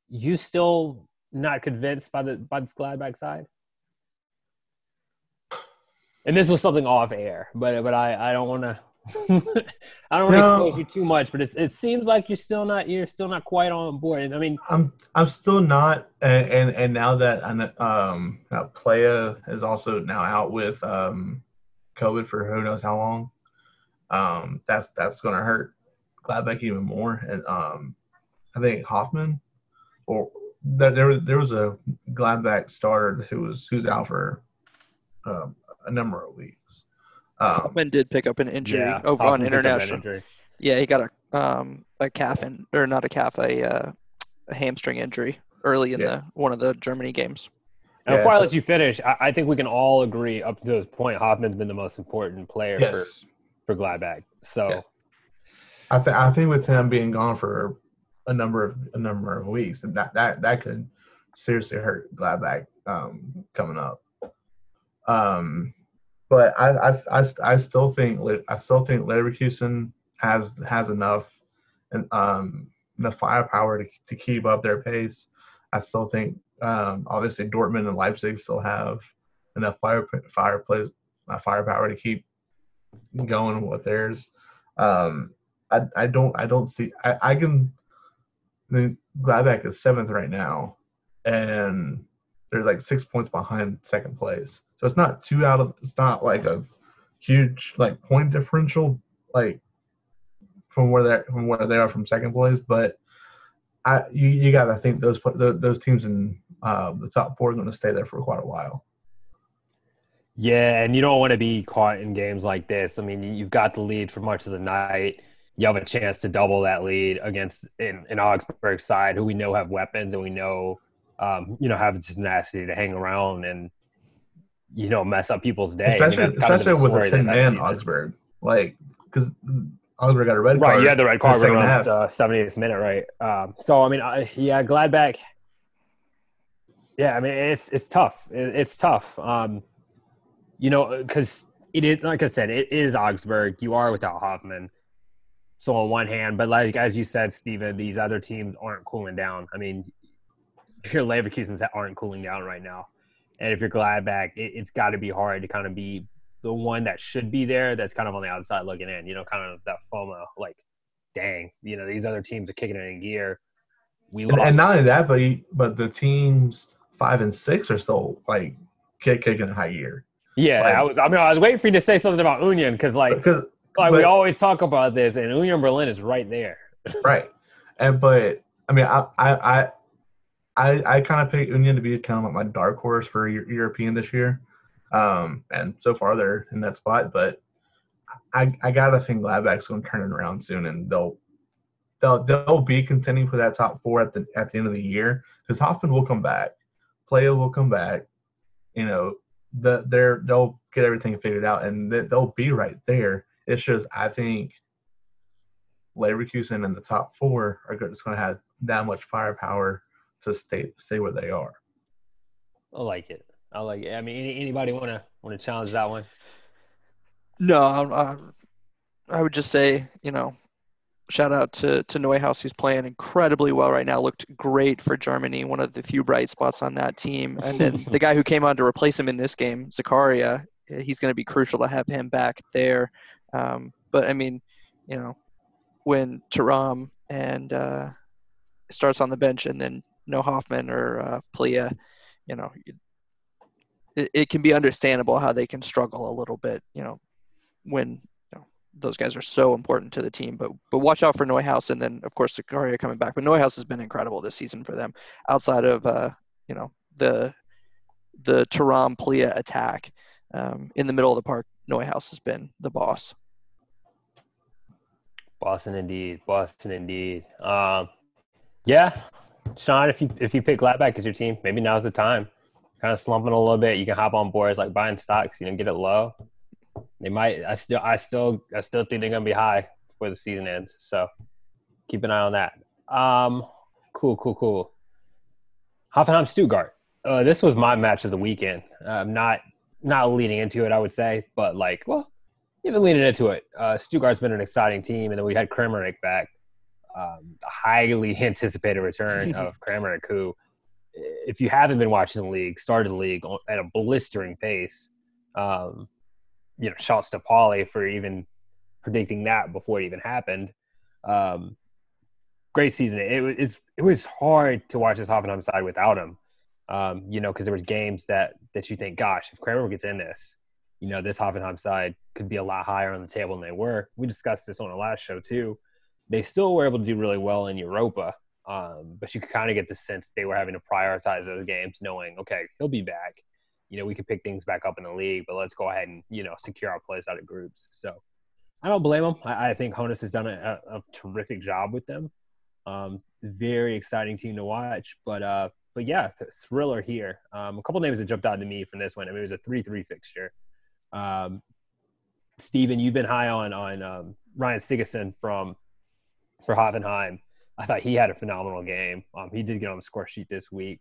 You still not convinced by the by this Gladbach side? And this was something off air, but but I, I don't want to I don't want to no. expose you too much. But it's, it seems like you're still not you're still not quite on board. I mean, I'm I'm still not, and and, and now that um now Plea is also now out with um COVID for who knows how long, um that's that's gonna hurt Gladbach even more. And um I think Hoffman or that there there was a Gladbach starter who was who's out for um. a number of weeks. Um, Hoffman did pick up an injury yeah, over Hoffman on international. Yeah, he got a um, a calf in, or not a calf, a, uh, a hamstring injury early in yeah. the one of the Germany games. And yeah, before so, I let you finish, I, I think we can all agree up to this point, Hoffman's been the most important player yes. for for Gladbach. So, yeah. I think I think with him being gone for a number of a number of weeks, and that that, that could seriously hurt Gladbach um, coming up. Um, but I, I, I, I still think I still think Leverkusen has has enough and um enough firepower to to keep up their pace. I still think um, obviously Dortmund and Leipzig still have enough fire fireplace uh, firepower to keep going with theirs. Um, I I don't I don't see I, I can. The Gladbach is seventh right now, and they're like six points behind second place. So it's not too out of – it's not like a huge, like, point differential, like, from where they're from where they are from second place. But I you, you got to think those those teams in uh, the top four are going to stay there for quite a while. Yeah, and you don't want to be caught in games like this. I mean, you've got the lead for much of the night. You have a chance to double that lead against an, an Augsburg side who we know have weapons and we know, um, you know, have the tenacity to hang around and – you know, mess up people's day. Especially, I mean, especially with a ten-man Augsburg. Like, because Augsburg got a red card. Right, you had the red card in the uh, seventieth minute, right? Um, so, I mean, I, yeah, Gladbach. Yeah, I mean, it's it's tough. It, it's tough. Um, you know, because it is, like I said, it is Augsburg. You are without Hoffman. So on one hand, but like as you said, Steven, these other teams aren't cooling down. I mean, your Leverkusens aren't cooling down right now. And if you're Gladbach, it, it's got to be hard to kind of be the one that should be there that's kind of on the outside looking in, you know, kind of that FOMO, like, dang, you know, these other teams are kicking it in gear. We and, and not only that, but you, but the teams five and six are still, like, kick, kicking in high gear. Yeah, like, I was. I mean, I was waiting for you to say something about Union because, like, because, like but, we always talk about this, and Union Berlin is right there. Right. And but, I mean, I I, I, I, I kind of picked Union to be kind of like my dark horse for European this year. Um, and so far they're in that spot, but I, I gotta think Gladbach's gonna turn it around soon, and they'll they'll they'll be contending for that top four at the at the end of the year because Hoffman will come back, Plea will come back, you know, the they're they'll get everything figured out and they, they'll be right there. It's just I think Leverkusen and the top four are just gonna have that much firepower to stay stay where they are. I like it. I like it. I mean, any, anybody want to want to challenge that one? No, I, I would just say, you know, shout out to, to Neuhaus, who's playing incredibly well right now. Looked great for Germany, one of the few bright spots on that team. And then the guy who came on to replace him in this game, Zakaria, he's going to be crucial to have him back there. Um, but, I mean, you know, when Thuram and uh, starts on the bench and then no Hoffman or uh, Plea, you know, it can be understandable how they can struggle a little bit, you know, when you know, those guys are so important to the team. But but watch out for Neuhaus, and then of course Zakaria coming back. But Neuhaus has been incredible this season for them. Outside of uh, you know the the Thuram Plea attack um, in the middle of the park, Neuhaus has been the boss. Boston indeed, Boston indeed. Um, yeah, Sean, if you if you pick Gladbach as your team, maybe now's the time. Kind of slumping a little bit, you can hop on boards like buying stocks. You know, get it low. They might. I still, I still, I still think they're gonna be high before the season ends. So keep an eye on that. Um, cool, cool, cool. Hoffenheim Stuttgart. Uh, this was my match of the weekend. I'm not not leaning into it, I would say, but like, well, even leaning into it. Uh, Stuttgart's been an exciting team, and then we had Kramarić back. Um, the highly anticipated return of Kramarić, who. If you haven't been watching the league, started the league at a blistering pace. Um, you know, shouts to Pauly for even predicting that before it even happened. Um, great season. It was it was hard to watch this Hoffenheim side without him. Um, you know, because there was games that that you think, gosh, if Kramer gets in this, you know, this Hoffenheim side could be a lot higher on the table than they were. We discussed this on the last show too. They still were able to do really well in Europa. Um, but you could kind of get the sense they were having to prioritize those games knowing, okay, he'll be back. You know, we could pick things back up in the league, but let's go ahead and, you know, secure our place out of groups. So I don't blame them. I, I think Hoeneß has done a, a, a terrific job with them. Um, very exciting team to watch. But, uh, but yeah, thriller here. Um, a couple names that jumped out to me from this one. I mean, it was a three three fixture. Um, Steven, you've been high on, on um, Ryan Sigurdsson from for Hoffenheim. I thought he had a phenomenal game. Um, he did get on the score sheet this week.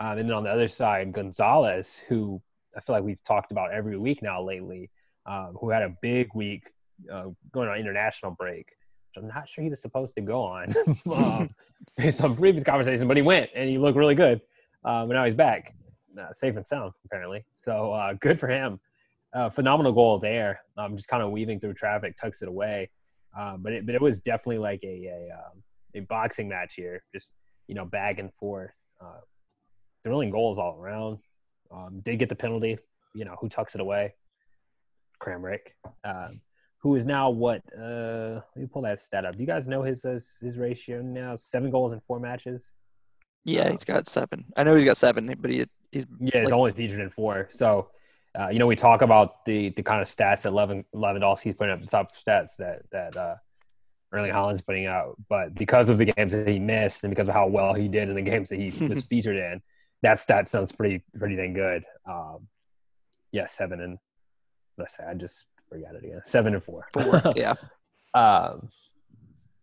Um, and then on the other side, Gonzalez, who I feel like we've talked about every week now lately, um, who had a big week uh, going on international break, which I'm not sure he was supposed to go on um, based on previous conversation, but he went and he looked really good. Um, and now he's back, uh, safe and sound, apparently. So uh, good for him. Uh, phenomenal goal there. Um, just kind of weaving through traffic, tucks it away. Uh, but, it, but it was definitely like a, a – um, a boxing match here, just, you know, back and forth. Uh, thrilling goals all around. Um, did get the penalty, you know, who tucks it away? Kramarić, um, who is now what? Uh, let me pull that stat up. Do you guys know his uh, his ratio now? Seven goals in four matches? Yeah, um, he's got seven. I know he's got seven, but he, he's yeah, he's like, only featured in four. So, uh, you know, we talk about the the kind of stats that Lewand, Lewandowski's putting up, the top stats that that uh, Erling Haaland's putting out, but because of the games that he missed and because of how well he did in the games that he was featured in, that stat sounds pretty pretty dang good. Um, yeah, seven and let's say I just forgot it again. Seven and four. four yeah. Uh,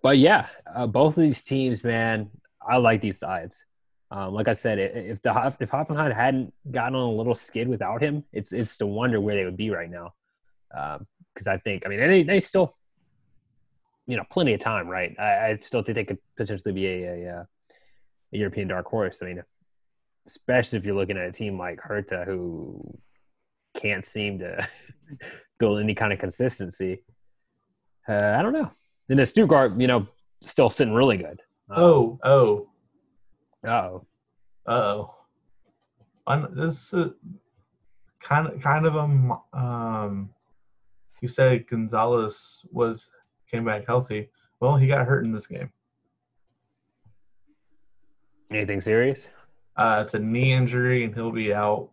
but yeah, uh, both of these teams, man, I like these sides. Um, like I said, if the if Hoffenheim hadn't gotten on a little skid without him, it's it's to wonder where they would be right now. Because um, I think, I mean, they they still, you know, plenty of time, right? I, I still think they could potentially be a, a, a European dark horse. I mean, if, especially if you're looking at a team like Hertha, who can't seem to build any kind of consistency. Uh, I don't know. And the Stuttgart, you know, still sitting really good. Um, oh, oh. Uh-oh. Uh-oh. I'm, this is kind of, kind of a um, – you said Gonzalez was came back healthy. Well, he got hurt in this game. Anything serious? Uh, it's a knee injury, and he'll be out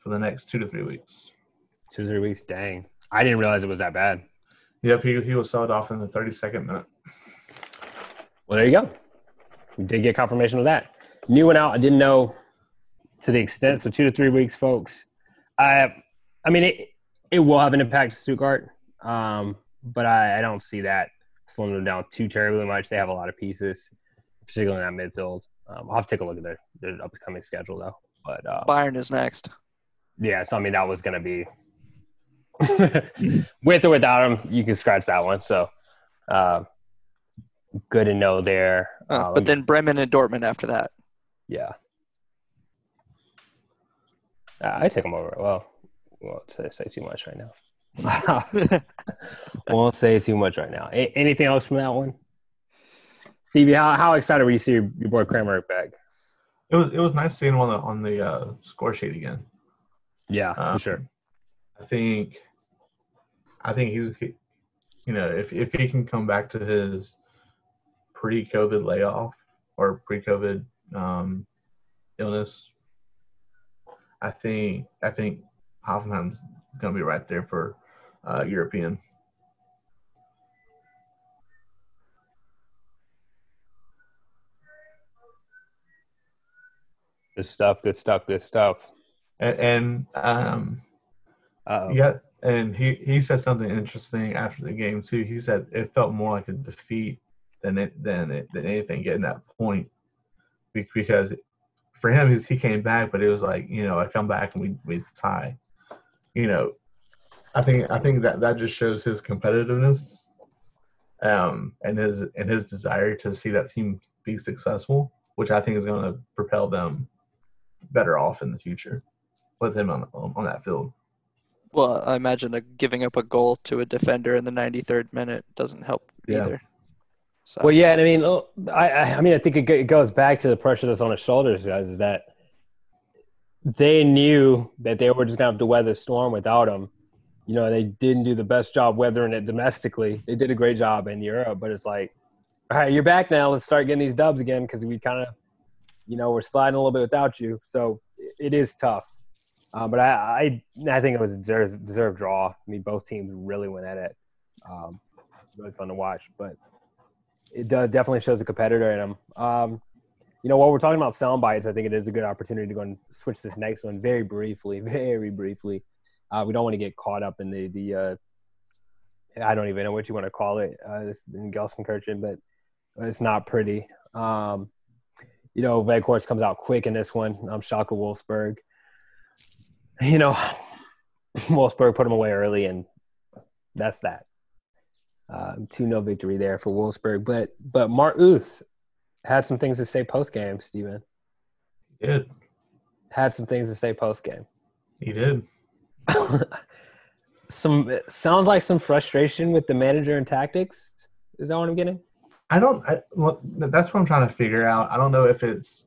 for the next two to three weeks. Two to three weeks? Dang. I didn't realize it was that bad. Yep, he, he was sawed off in the thirty-second minute. Well, there you go. We did get confirmation of that. New one out. I didn't know to the extent. So two to three weeks, folks. I, I mean, it it will have an impact to Stuttgart, um, but I, I don't see that slowing them down too terribly much. They have a lot of pieces, particularly in that midfield. Um, I'll have to take a look at their, their upcoming schedule, though. But um, Bayern is next. Yeah, so, I mean, that was going to be – with or without him, you can scratch that one. So, uh, good to know there. Uh, um, but then Bremen and Dortmund after that. Yeah. Uh, I take them over. Well, won't say too much right now. Won't say too much right now. A- anything else from that one? Stevie, how, how excited were you to see your, your boy Kramarić back? It was it was nice seeing him on the on the uh, score sheet again. Yeah, um, for sure. I think I think he's he, you know if if he can come back to his pre-COVID layoff or pre-COVID um, illness, I think I think Hoffenheim's gonna be right there for uh, European. Good stuff. Good stuff. Good stuff. And, and um, Uh-oh. yeah, and he, he said something interesting after the game too. He said it felt more like a defeat than it, than it, than anything getting that point, because for him he came back, but it was like, you know, I come back and we we tie. You know, I think I think that, that just shows his competitiveness, um, and his and his desire to see that team be successful, which I think is going to propel them better off in the future with him on on that field. Well, I imagine a, giving up a goal to a defender in the ninety-third minute doesn't help yeah. either. So. Well, yeah, and I mean, I I mean, I think it goes back to the pressure that's on his shoulders, guys. Is that they knew that they were just going to have to weather the storm without him. You know, they didn't do the best job weathering it domestically. They did a great job in Europe, but it's like, all right, you're back now. Let's start getting these dubs again, because we kind of, you know, we're sliding a little bit without you. So it is tough. Uh, but I, I I think it was a deserved, deserved draw. I mean, both teams really went at it. Um, really fun to watch. But it does, definitely shows a competitor in them. Um, you know, while we're talking about sound bites, I think it is a good opportunity to go and switch this next one very briefly, very briefly. Uh, we don't want to get caught up in the, the uh, I don't even know what you want to call it, uh, this in Gelsenkirchen, but it's not pretty. Um, you know, Veghorst comes out quick in this one. Um, Schalke Wolfsburg. You know, Wolfsburg put them away early, and that's that. Uh, two nil victory there for Wolfsburg. But but Mark Uth had some things to say post-game, Steven. He did. Had some things to say post-game. He did. Some it sounds like some frustration with the manager and tactics. Is that what I'm getting? I don't I, well, that's what I'm trying to figure out. I don't know if it's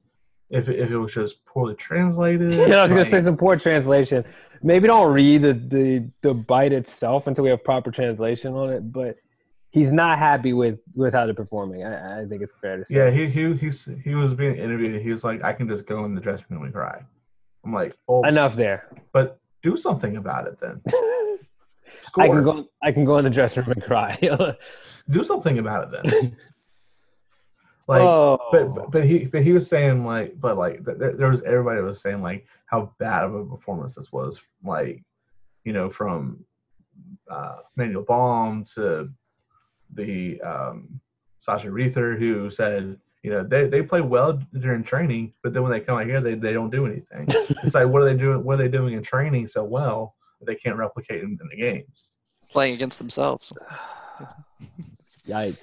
If it, if it was just poorly translated. Yeah, I was like, going to say some poor translation. Maybe don't read the, the, the bite itself until we have proper translation on it, but he's not happy with, with how they're performing. I, I think it's fair to say. Yeah, he he he's, he was being interviewed. He was like, I can just go in the dressing room and cry. I'm like, oh. Enough there. But do something about it then. I can go I can go in the dressing room and cry. Do something about it then. Like, oh. but but he but he was saying like, but like there, there was everybody was saying like how bad of a performance this was, like, you know, from uh, Manuel Baum to the um, Sasha Reether, who said, you know, they, they play well during training, but then when they come out here, they, they don't do anything. It's like, what are they doing? What are they doing in training so well that they can't replicate in, in the games? Playing against themselves. Yikes!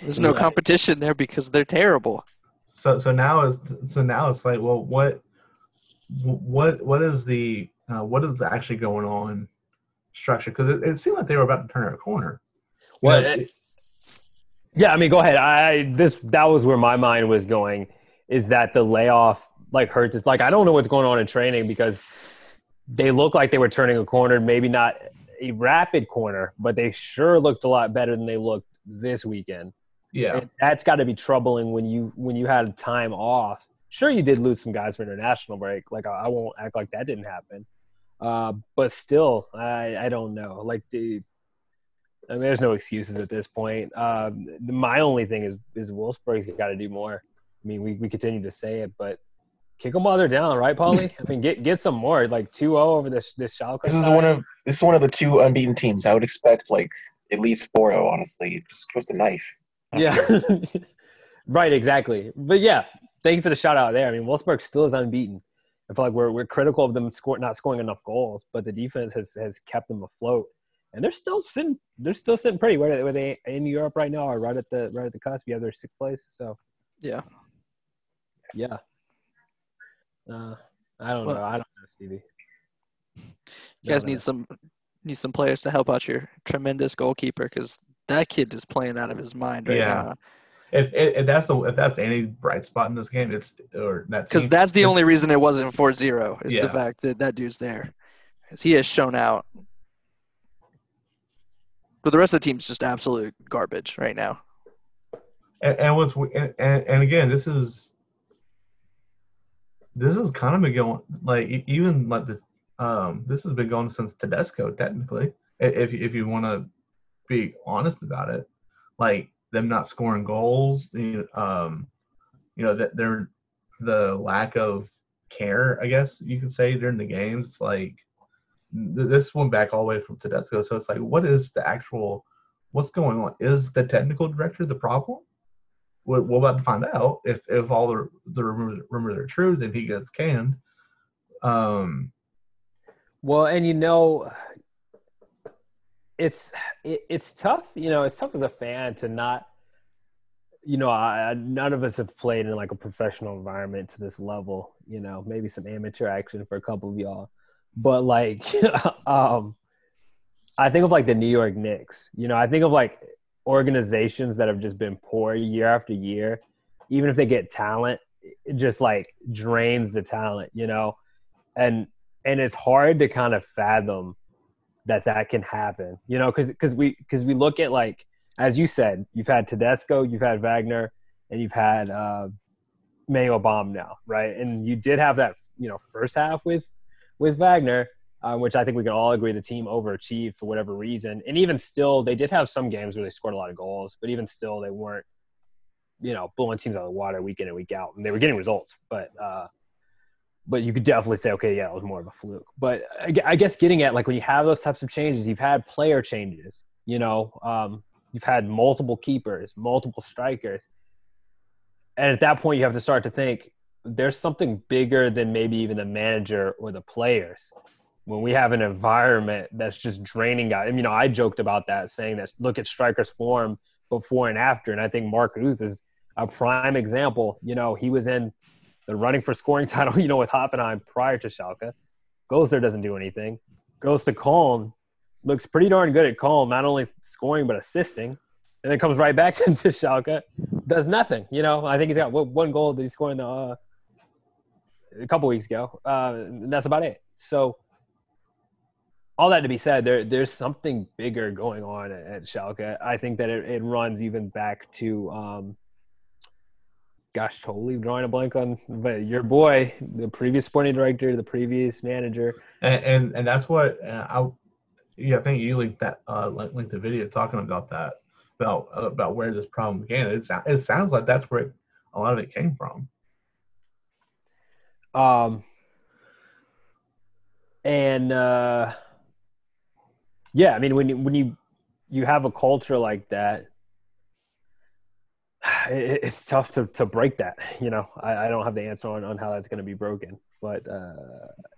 There's no Yikes. competition there because they're terrible. So so now is so now it's like, well, what what what is the uh, what is actually going on structure? Because it, it seemed like they were about to turn a corner. Well. You know, it, Yeah, I mean, go ahead. I this that was where my mind was going, is that the layoff like hurts. It's like, I don't know what's going on in training because they look like they were turning a corner, maybe not a rapid corner, but they sure looked a lot better than they looked this weekend. Yeah, and that's got to be troubling when you when you had time off. Sure, you did lose some guys for international break. Like I, I won't act like that didn't happen, uh, but still, I I don't know. Like the. I mean, there's no excuses at this point. Um, my only thing is is Wolfsburg's got to do more. I mean, we, we continue to say it, but kick them while they're down, right, Paulie? I mean, get get some more. Like two-oh over this this Schalke. This is one of this is one of the two unbeaten teams. I would expect like at least four-oh. Honestly, just with the knife. Yeah, right. Exactly. But yeah, thank you for the shout out there. I mean, Wolfsburg still is unbeaten. I feel like we're we're critical of them score, not scoring enough goals, but the defense has has kept them afloat. And they're still sitting. They're still sitting pretty. Where they, where they in Europe right now, are right at the right at the cusp. You have their sixth place. So, yeah, yeah. Uh, I don't well, know. I don't know, Stevie. You guys know. need some need some players to help out your tremendous goalkeeper, because that kid is playing out of his mind right yeah. now. If, if, if that's the if that's any bright spot in this game, it's or that because that's the only reason it wasn't four-oh is yeah. the fact that that dude's there, because he has shown out. But the rest of the team's just absolute garbage right now. And, and what's and, and again, this is this is kind of been going like even like the um this has been going since Tedesco technically. If if you want to be honest about it, like them not scoring goals, you know, um, you know that they're the lack of care, I guess you could say during the games. It's like. This went back all the way from Tedesco, so it's like, what is the actual, what's going on? Is the technical director the problem? We're, we're about to find out. If if all the the rumors, rumors are true, then he gets canned. Um. Well, and you know, it's it, it's tough. You know, it's tough as a fan to not. You know, I, none of us have played in like a professional environment to this level. You know, maybe some amateur action for a couple of y'all. But, like, um, I think of, like, the New York Knicks. You know, I think of, like, organizations that have just been poor year after year. Even if they get talent, it just, like, drains the talent, you know. And and it's hard to kind of fathom that that can happen, you know, because because we, because we look at, like, as you said, you've had Tedesco, you've had Wagner, and you've had uh, Manuel Baum now, right? And you did have that, you know, first half with – With Wagner, um, which I think we can all agree the team overachieved for whatever reason. And even still, they did have some games where they scored a lot of goals, but even still, they weren't, you know, blowing teams out of the water week in and week out. And they were getting results. But uh, but you could definitely say, okay, yeah, it was more of a fluke. But I, I guess getting at, like, when you have those types of changes, you've had player changes, you know. Um, you've had multiple keepers, multiple strikers. And at that point, you have to start to think, there's something bigger than maybe even the manager or the players. When we have an environment that's just draining guys. And, you know, I joked about that, saying that look at strikers' form before and after. And I think Mark Uth is a prime example. You know, he was in the running for scoring title, you know, with Hoffenheim prior to Schalke. Goes there, doesn't do anything. Goes to Köln, looks pretty darn good at Köln, not only scoring but assisting. And then comes right back to Schalke, does nothing. You know, I think he's got one goal that he scored in the uh, – a couple weeks ago. Uh, and that's about it. So all that to be said, there there's something bigger going on at, at Schalke. I think that it, it runs even back to, um, gosh, totally drawing a blank on but your boy, the previous sporting director, the previous manager. And and, and that's what uh, I yeah, I think you linked that uh, linked the video talking about that, about about where this problem began. It, it sounds like that's where it, a lot of it came from. Um, and, uh, yeah, I mean, when you, when you, you have a culture like that, it, it's tough to, to break that. You know, I, I don't have the answer on, on how that's going to be broken. But uh,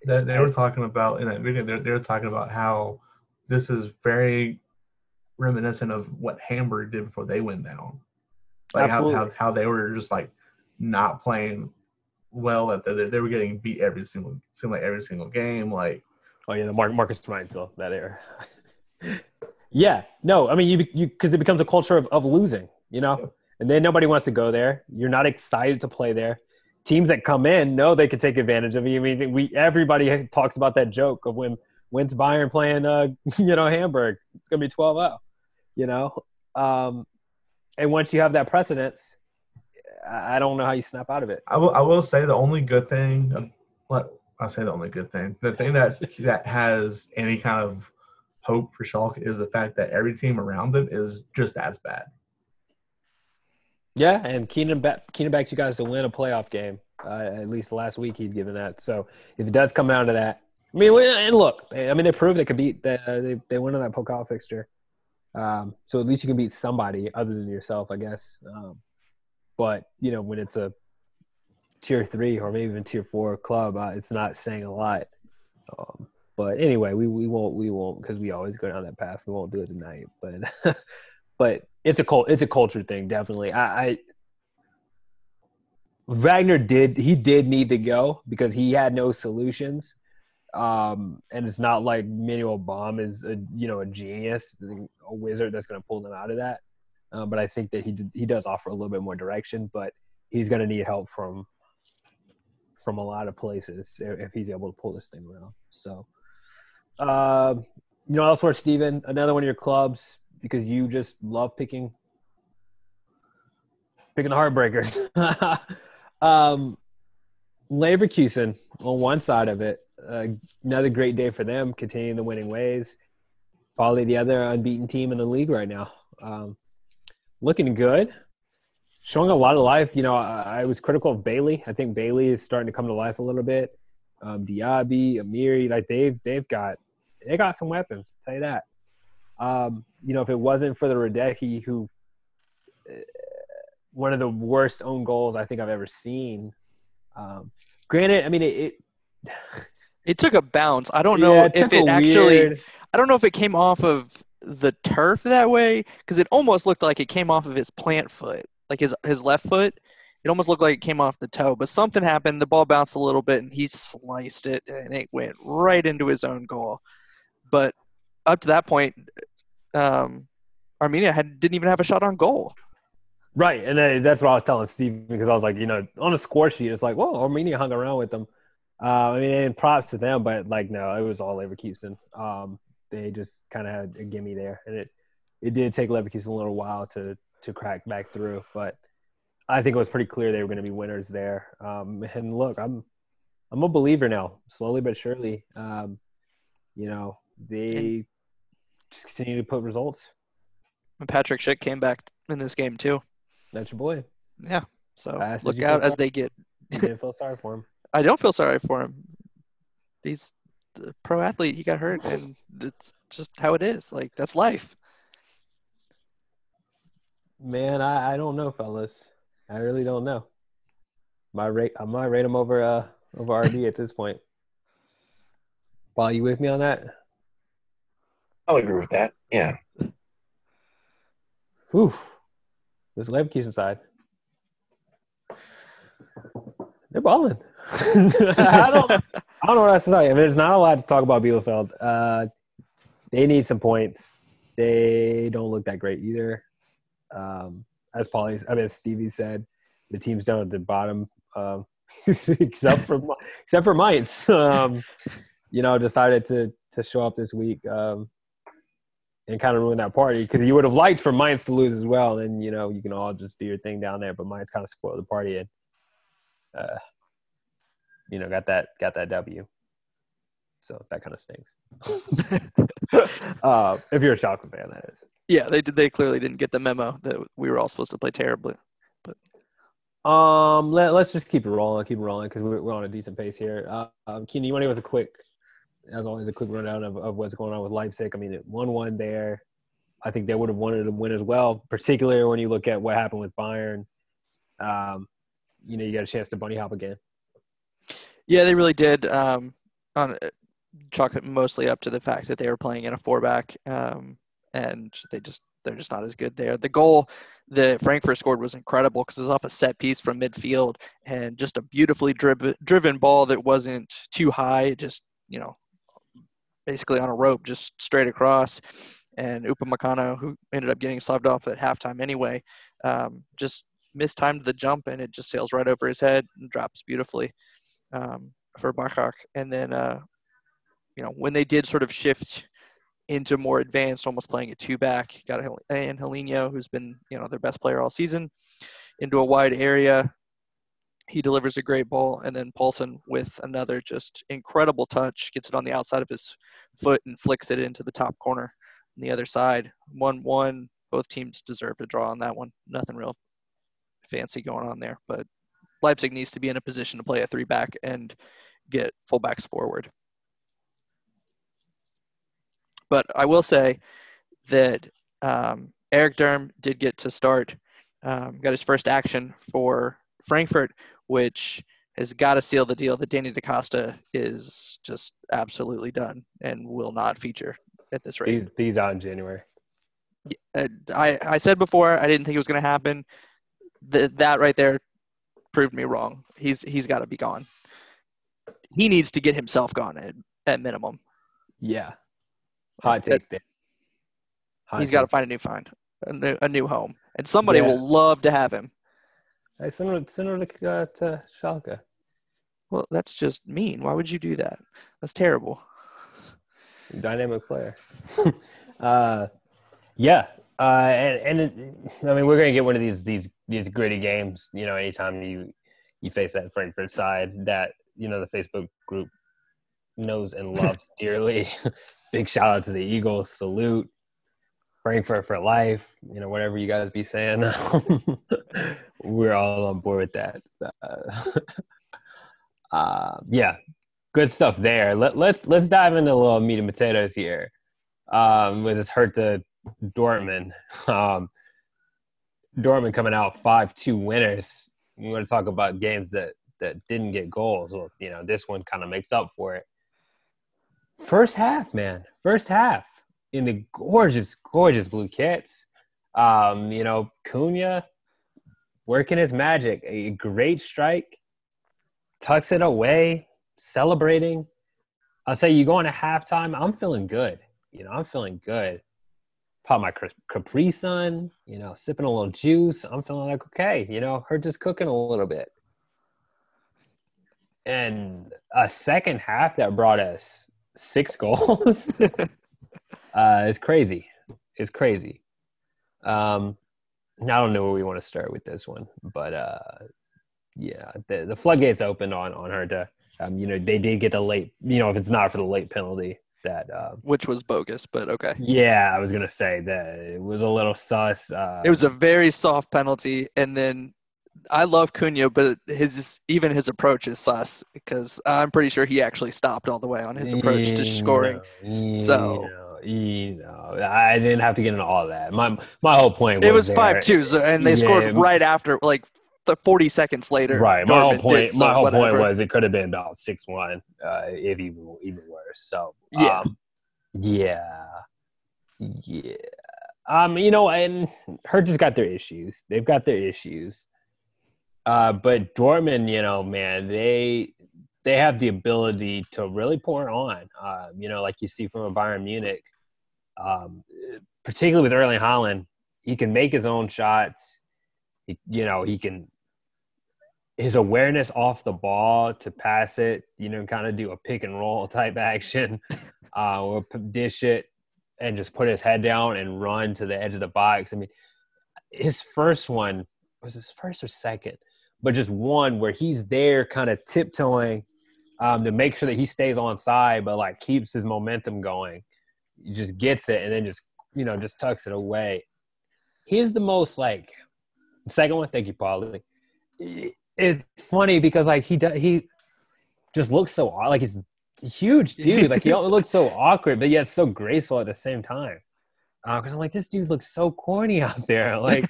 they, they were talking about in that video. They they were talking about how this is very reminiscent of what Hamburg did before they went down. Like how, how how they were just like not playing well at the, they were getting beat every single seemed like every single game. Like oh yeah, the Mark Marcus Reinzel that era. Yeah, no, I mean you you because it becomes a culture of, of losing, you know, yeah. And then nobody wants to go there. You're not excited to play there. Teams that come in know they could take advantage of you. I mean, we everybody talks about that joke of when when's Bayern playing, uh, you know, Hamburg. It's gonna be twelve oh, you know. Um, and once you have that precedence, I don't know how you snap out of it. I will. I will say the only good thing. What I'll say the only good thing. The thing that that has any kind of hope for Schalke is the fact that every team around them is just as bad. Yeah, and Keenan back, Keenan backed you guys to win a playoff game. Uh, at least last week he'd given that. So if it does come down to that, I mean, and look, I mean they proved they could beat that. Uh, they they went on that Pokal fixture. Um, so at least you can beat somebody other than yourself, I guess. Um, but you know, when it's a tier three or maybe even tier four club, uh, it's not saying a lot. Um, but anyway, we we won't we won't because we always go down that path. We won't do it tonight, but. But it's a cult, it's a culture thing, definitely. I, I Wagner did he did need to go because he had no solutions, um, and it's not like Manuel Baum is a, you know a genius, a wizard that's going to pull them out of that. Uh, but I think that he did, he does offer a little bit more direction, but he's going to need help from from a lot of places if he's able to pull this thing around. So, uh, you know, elsewhere, Steven, another one of your clubs. Because you just love picking picking the heartbreakers. um, Leverkusen on one side of it, uh, another great day for them, continuing the winning ways. Probably the other unbeaten team in the league right now. Um, looking good. Showing a lot of life. You know, I, I was critical of Bailey. I think Bailey is starting to come to life a little bit. Um, Diaby, Amiri, like they've, they've got – they got some weapons, I'll tell you that. Um, you know, if it wasn't for the Radecki, who uh, one of the worst own goals I think I've ever seen. Um, granted, I mean, it, it it took a bounce. I don't know yeah, it if it actually. Weird... I don't know if it came off of the turf that way because it almost looked like it came off of his plant foot, like his his left foot. It almost looked like it came off the toe, but something happened. The ball bounced a little bit, and he sliced it, and it went right into his own goal. But up to that point. Um, Armenia had, didn't even have a shot on goal. Right, and uh, that's what I was telling Steve because I was like, you know, on a score sheet, it's like, well, Armenia hung around with them. Uh, I mean, and props to them, but, like, no, it was all Leverkusen. Um, they just kind of had a gimme there, and it, it did take Leverkusen a little while to, to crack back through, but I think it was pretty clear they were going to be winners there. Um, and, look, I'm I'm a believer now, slowly but surely. Um, you know, they – just continue to put results. And Patrick Schick came back in this game, too. That's your boy. Yeah. So uh, look out as they get. You didn't feel sorry for him. I don't feel sorry for him. He's the pro athlete. He got hurt, and it's just how it is. Like, that's life. Man, I, I don't know, fellas. I really don't know. My rate, I might rate him over, uh, over R B at this point. Paul, you with me on that? I'll agree with that. Yeah. Whew. This Leverkusen side. They're balling. I don't I don't know what else to tell you. I mean, there's not a lot to talk about Bielefeld. Uh, they need some points. They don't look that great either. Um, as Paulie, I mean, as Stevie said, the team's down at the bottom, um, except for except for Mainz. Um, you know, decided to to show up this week. Um, and kind of ruin that party because you would have liked for Mainz to lose as well. And, you know, you can all just do your thing down there, but Mainz kind of spoiled the party and, uh, you know, got that got that W. So that kind of stinks. uh, if you're a Schalke fan, that is. Yeah, they did. They clearly didn't get the memo that we were all supposed to play terribly. But um, let, let's just keep it rolling, keep it rolling because we're, we're on a decent pace here. Uh, um, Keenan, you want to give us a quick – as always, a quick rundown of, of what's going on with Leipzig. I mean, it one one there. I think they would have wanted to win as well, particularly when you look at what happened with Bayern um, you know, you got a chance to bunny hop again. Yeah, they really did. Um, on chalk it mostly up to the fact that they were playing in a four-back, um, and they just they're just not as good there. The goal that Frankfurt scored was incredible because it was off a set piece from midfield and just a beautifully driv- driven ball that wasn't too high, just, you know, basically on a rope, just straight across. And Upamecano, who ended up getting slobbed off at halftime anyway, um, just mistimed the jump, and it just sails right over his head and drops beautifully um, for Bacak. And then, uh, you know, when they did sort of shift into more advanced, almost playing a two-back, got Angelino, who's been, you know, their best player all season, into a wide area. He delivers a great ball, and then Paulson with another just incredible touch, gets it on the outside of his foot and flicks it into the top corner on the other side. one one, both teams deserve to draw on that one. Nothing real fancy going on there, but Leipzig needs to be in a position to play a three-back and get fullbacks forward. But I will say that um, Eric Durm did get to start, um, got his first action for Frankfurt, which has got to seal the deal that Danny DaCosta is just absolutely done and will not feature at this rate. These, these out in January. I, I said before I didn't think it was going to happen. The, that right there proved me wrong. He's He's got to be gone. He needs to get himself gone at, at minimum. Yeah. Hot take there. Hot he's got to find a new find, a new, a new home, and somebody yeah. will love to have him. Hey, similar, similar to, uh, to Schalke. Well, that's just mean. Why would you do that? That's terrible. Dynamic player. uh, yeah, uh, and, and it, I mean, we're gonna get one of these these these gritty games. You know, anytime you you face that Frankfurt side, that you know the Facebook group knows and loves dearly. Big shout out to the Eagles. Salute. Frankfurt for life. You know, whatever you guys be saying. We're all on board with that. So, uh, yeah. Good stuff there. Let, let's let's dive into a little meat and potatoes here. Um, with this hurt to Dortmund. Um, Dortmund coming out five two winners. We're going to talk about games that, that didn't get goals. Well, you know, this one kind of makes up for it. First half, man. First half in the gorgeous, gorgeous blue kits. Um, you know, Cunha working his magic. A great strike. Tucks it away. Celebrating. I'll say you go into halftime, I'm feeling good. You know, I'm feeling good. Pop my Capri Sun. You know, sipping a little juice. I'm feeling like, okay, you know, her just cooking a little bit. And a second half that brought us six goals. uh, it's crazy. It's crazy. Um, and I don't know where we want to start with this one, but uh, yeah, the, the floodgates opened on on Hertha. Um, you know, they did get the late. You know, if it's not for the late penalty, that uh, which was bogus, but okay. Yeah, I was gonna say that it was a little sus. Uh, it was a very soft penalty, and then I love Cunha, but his even his approach is sus because I'm pretty sure he actually stopped all the way on his approach to scoring. You know, so you know, you know, I didn't have to get into all that. My my whole point was it was five two, and they yeah, scored right after, like the forty seconds later. Right. My Dortmund whole point. My whole whatever. point was it could have been about six one, uh, if even even worse. So yeah, um, yeah, yeah. Um, you know, and Hertha's got their issues. They've got their issues. Uh, but Dortmund, you know, man, they they have the ability to really pour on, uh, you know, like you see from a Bayern Munich, um, particularly with Erling Haaland. He can make his own shots. He, you know, he can – his awareness off the ball to pass it, you know, kind of do a pick-and-roll type action uh, or dish it and just put his head down and run to the edge of the box. I mean, his first one – was his first or second? But just one where he's there kind of tiptoeing um, to make sure that he stays onside, but, like, keeps his momentum going. He just gets it and then just, you know, just tucks it away. He's the most, like – second one, thank you, Paulie. It's funny because, like, he does, he just looks so – like, he's a huge dude. Like, he looks so awkward, but yet so graceful at the same time. because uh, I'm like, this dude looks so corny out there. Like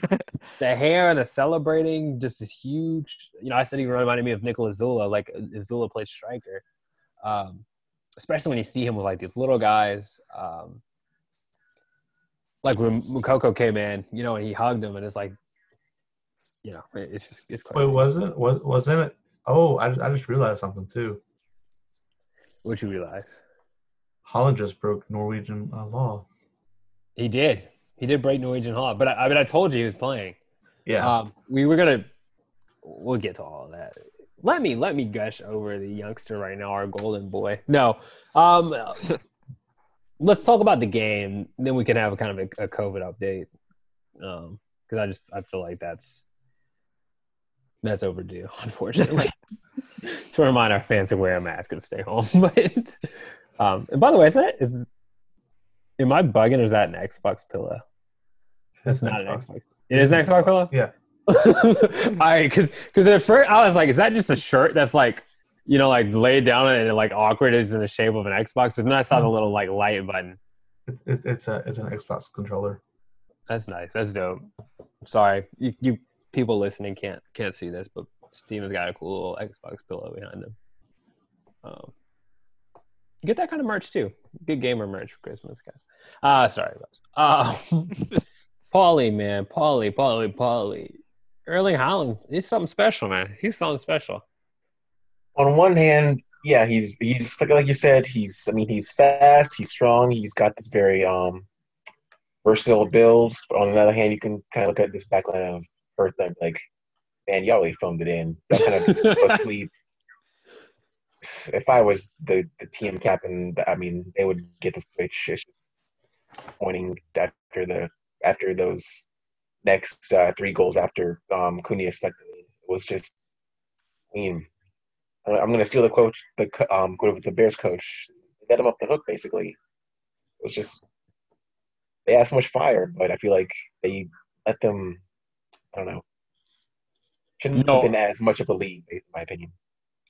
the hair, the celebrating, just this huge. You know, I said he reminded me of Niklas Süle. Like Süle plays striker, um, especially when you see him with like these little guys. Um, like when Mukoko came in, you know, and he hugged him, and it's like, you know, it's just, it's crazy. Wait, wasn't was wasn't it? Oh, I just, I just realized something too. What'd you realize? Haaland just broke Norwegian uh, law. He did. He did break Norwegian law. But I, I mean, I told you he was playing. Yeah. Um, we were gonna. We'll get to all of that. Let me let me gush over the youngster right now, our golden boy. No. Um, let's talk about the game. Then we can have a kind of a, a COVID update. Um, because I just I feel like that's that's overdue, unfortunately. To remind our fans to wear a mask and stay home. But um, and by the way, is that is am I bugging? Or is that an Xbox pillow? That's not an Xbox. It is an Xbox pillow. Yeah. All right, because because at first I was like, is that just a shirt that's like, you know, like laid down and it like awkward is in the shape of an Xbox? But then I saw the little like light button. It, it, it's a it's an Xbox controller. That's nice. That's dope. Sorry, you, you people listening can't can't see this, but Steven's got a cool little Xbox pillow behind him. Um, get that kind of merch too. Good gamer merch for Christmas, guys. Uh sorry, guys. Um, Paulie, man, Paulie, Paulie, Paulie. Erling Haaland, he's something special, man. He's something special. On one hand, yeah, he's he's like, like you said, he's I mean he's fast, he's strong, he's got this very um versatile build. But on the other hand, you can kind of look at this backline of Earth and like, man, y'all really filmed it in. That kind of asleep. If I was the, the team captain, I mean, they would get the switch. It's pointing after the after those next uh, three goals after um, Cunha stuck it was just. I mean, I'm going to steal the quote. The um, quote of the Bears coach. Let him up the hook. Basically, it was just they had so much fire, but I feel like they let them. I don't know. Shouldn't no. have been as much of a league, in my opinion.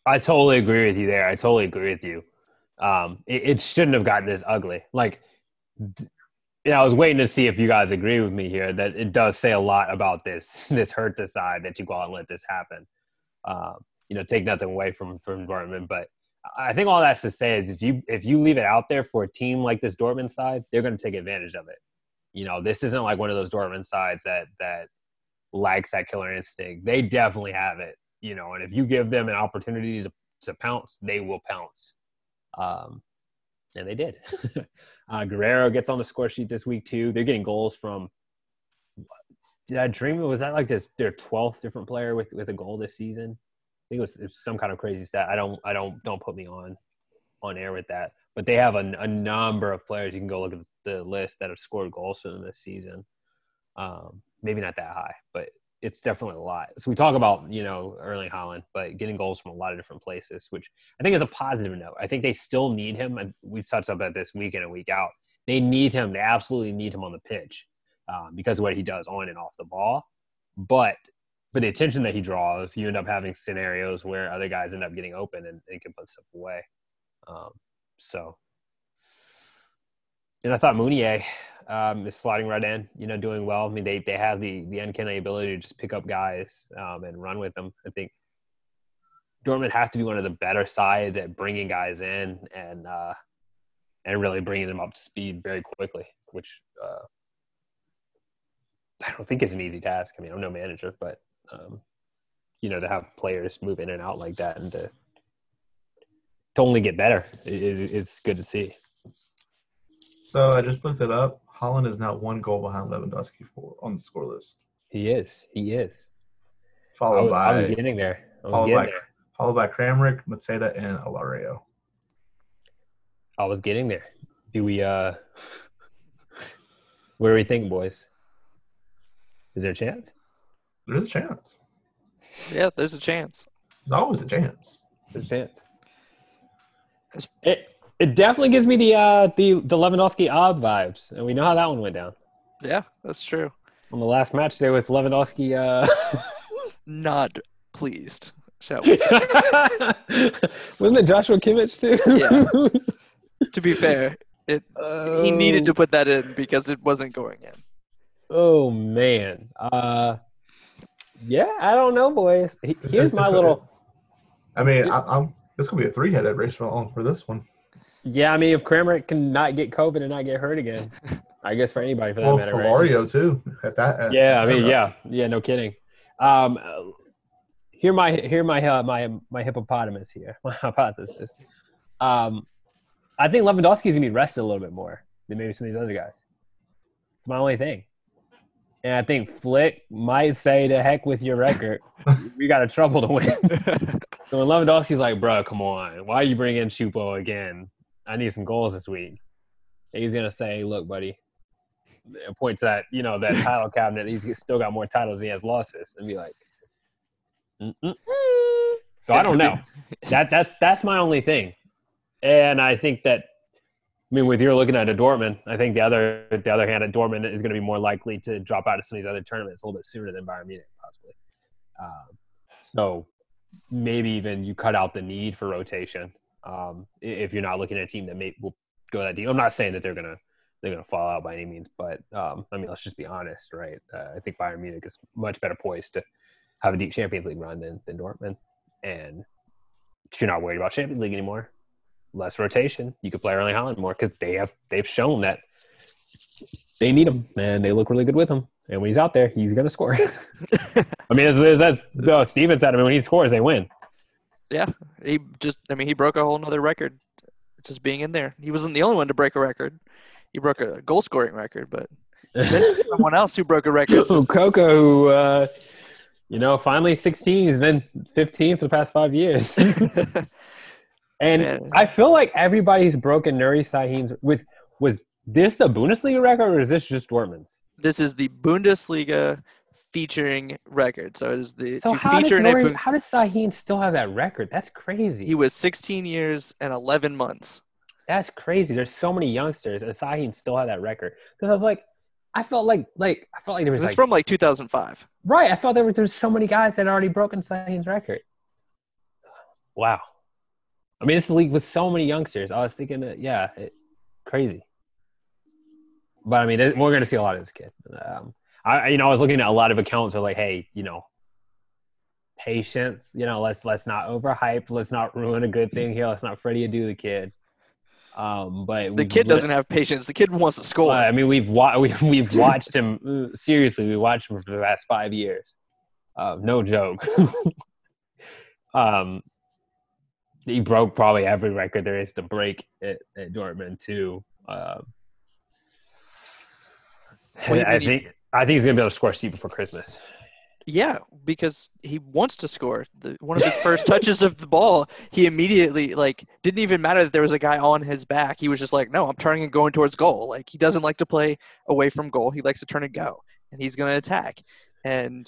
I totally agree with you there. I totally agree with you. Um, it, it shouldn't have gotten this ugly. Like, th- yeah, I was waiting to see if you guys agree with me here that it does say a lot about this this Hertha side that you go out and let this happen. Um, you know, take nothing away from from Dortmund, but I think all that's to say is if you if you leave it out there for a team like this Dortmund side, they're going to take advantage of it. You know, this isn't like one of those Dortmund sides that that lacks that killer instinct. They definitely have it. You know, and if you give them an opportunity to, to pounce, they will pounce. Um, and they did. uh, Guerrero gets on the score sheet this week, too. They're getting goals from – did I dream – was that like this their twelfth different player with, with a goal this season? I think it was, it was some kind of crazy stat. I don't I don't – don't put me on on air with that. But they have a, a number of players. You can go look at the list that have scored goals for them this season. Um, maybe not that high, but – it's definitely a lot. So we talk about, you know, Erling Haaland, but getting goals from a lot of different places, which I think is a positive note. I think they still need him. We've touched about this week in and week out. They need him. They absolutely need him on the pitch um, because of what he does on and off the ball. But for the attention that he draws, you end up having scenarios where other guys end up getting open and, and can put stuff away. Um, so, and I thought Mounier Um, is sliding right in, you know, doing well. I mean, they they have the the uncanny ability to just pick up guys um, and run with them. I think Dortmund have to be one of the better sides at bringing guys in and uh, and really bringing them up to speed very quickly, which uh, I don't think is an easy task. I mean, I'm no manager, but um, you know, to have players move in and out like that and to to only get better is it's good to see. So I just looked it up. Haaland is now one goal behind Lewandowski for on the score list. He is. He is. Followed I was, by I was getting there. I was getting by, there. Followed by Kramarić, Mateta, and Alario. I was getting there. Do we uh what do we think, boys? Is there a chance? There's a chance. Yeah, there's a chance. There's always a chance. There's a chance. It's... It It definitely gives me the uh, the, the Lewandowski Ob vibes, and we know how that one went down. Yeah, that's true. On the last match day with Lewandowski, uh... not pleased, shall we say? Wasn't it Joshua Kimmich too? Yeah. To be fair, It oh. He needed to put that in because it wasn't going in. Oh, man. Uh, yeah, I don't know, boys. Here's my little – I mean, I, I'm it's going to be a three-headed race for, for this one. Yeah, I mean, if Kramarić can not get COVID and not get hurt again, I guess for anybody for that well, matter. Well, Mario right? too. At that. At yeah, I mean, Kramarić. yeah. Yeah, no kidding. Um, here my here my uh, my my hippopotamus here. My hypothesis. Um, I think Lewandowski is gonna be rested a little bit more than maybe some of these other guys. It's my only thing, and I think Flick might say, "To heck with your record, we got a trouble to win." So when Lewandowski's like, "Bro, come on, why are you bringing in Chupo again? I need some goals this week." He's gonna say, "Look, buddy," and point to that you know that title cabinet. He's still got more titles than he has losses, and be like. Mm-mm-mm. So I don't know. That that's that's my only thing, and I think that I mean with you're looking at a Dortmund, I think the other the other hand, a Dortmund is going to be more likely to drop out of some of these other tournaments a little bit sooner than Bayern Munich possibly. Um, so maybe even you cut out the need for rotation um, if you're not looking at a team that may will go that deep. I'm not saying that they're gonna they're gonna fall out by any means, but um, I mean let's just be honest, right? Uh, I think Bayern Munich is much better poised to have a deep Champions League run than, than Dortmund. And you're not worried about Champions League anymore. Less rotation. You could play Erling Haaland more because they have, they've shown that they need him and they look really good with him. And when he's out there, he's going to score. I mean, that's, that's no, Steven said, I mean, when he scores, they win. Yeah. He just, I mean, he broke a whole nother record just being in there. He wasn't the only one to break a record. He broke a goal scoring record, but there's someone else who broke a record. Coco, who, uh, You know, finally sixteen, he's been fifteen for the past five years. And Man. I feel like everybody's broken Nuri Sahin's. Was, was this the Bundesliga record or is this just Dortmund's? This is the Bundesliga featuring record. So it is the so to how feature does Nuri, Bund- how does Sahin still have that record? That's crazy. He was sixteen years and eleven months. That's crazy. There's so many youngsters and Sahin still had that record. Because I was like, I felt like like I felt like there was. This like, is from like two thousand five. Right, I felt there were there's so many guys that had already broken Sahin's record. Wow, I mean, it's a league with so many youngsters. I was thinking, that, yeah, it, crazy. But I mean, we're going to see a lot of this kid. Um, I you know I was looking at a lot of accounts that are like, hey, you know, patience. You know, let's let's not overhype. Let's not ruin a good thing here. Let's not Freddie Adu the kid. Um, but the kid doesn't have patience. The kid wants to score. Uh, I mean, we've wa- we, we've watched him seriously. We watched him for the last five years. Uh, no joke. um, he broke probably every record there is to break at, at Dortmund too. Um, I think you- I think he's gonna be able to score cheap before Christmas. Yeah, because he wants to score. The, one of his first touches of the ball, he immediately, like, didn't even matter that there was a guy on his back. He was just like, no, I'm turning and going towards goal. Like, he doesn't like to play away from goal. He likes to turn and go, and he's going to attack. And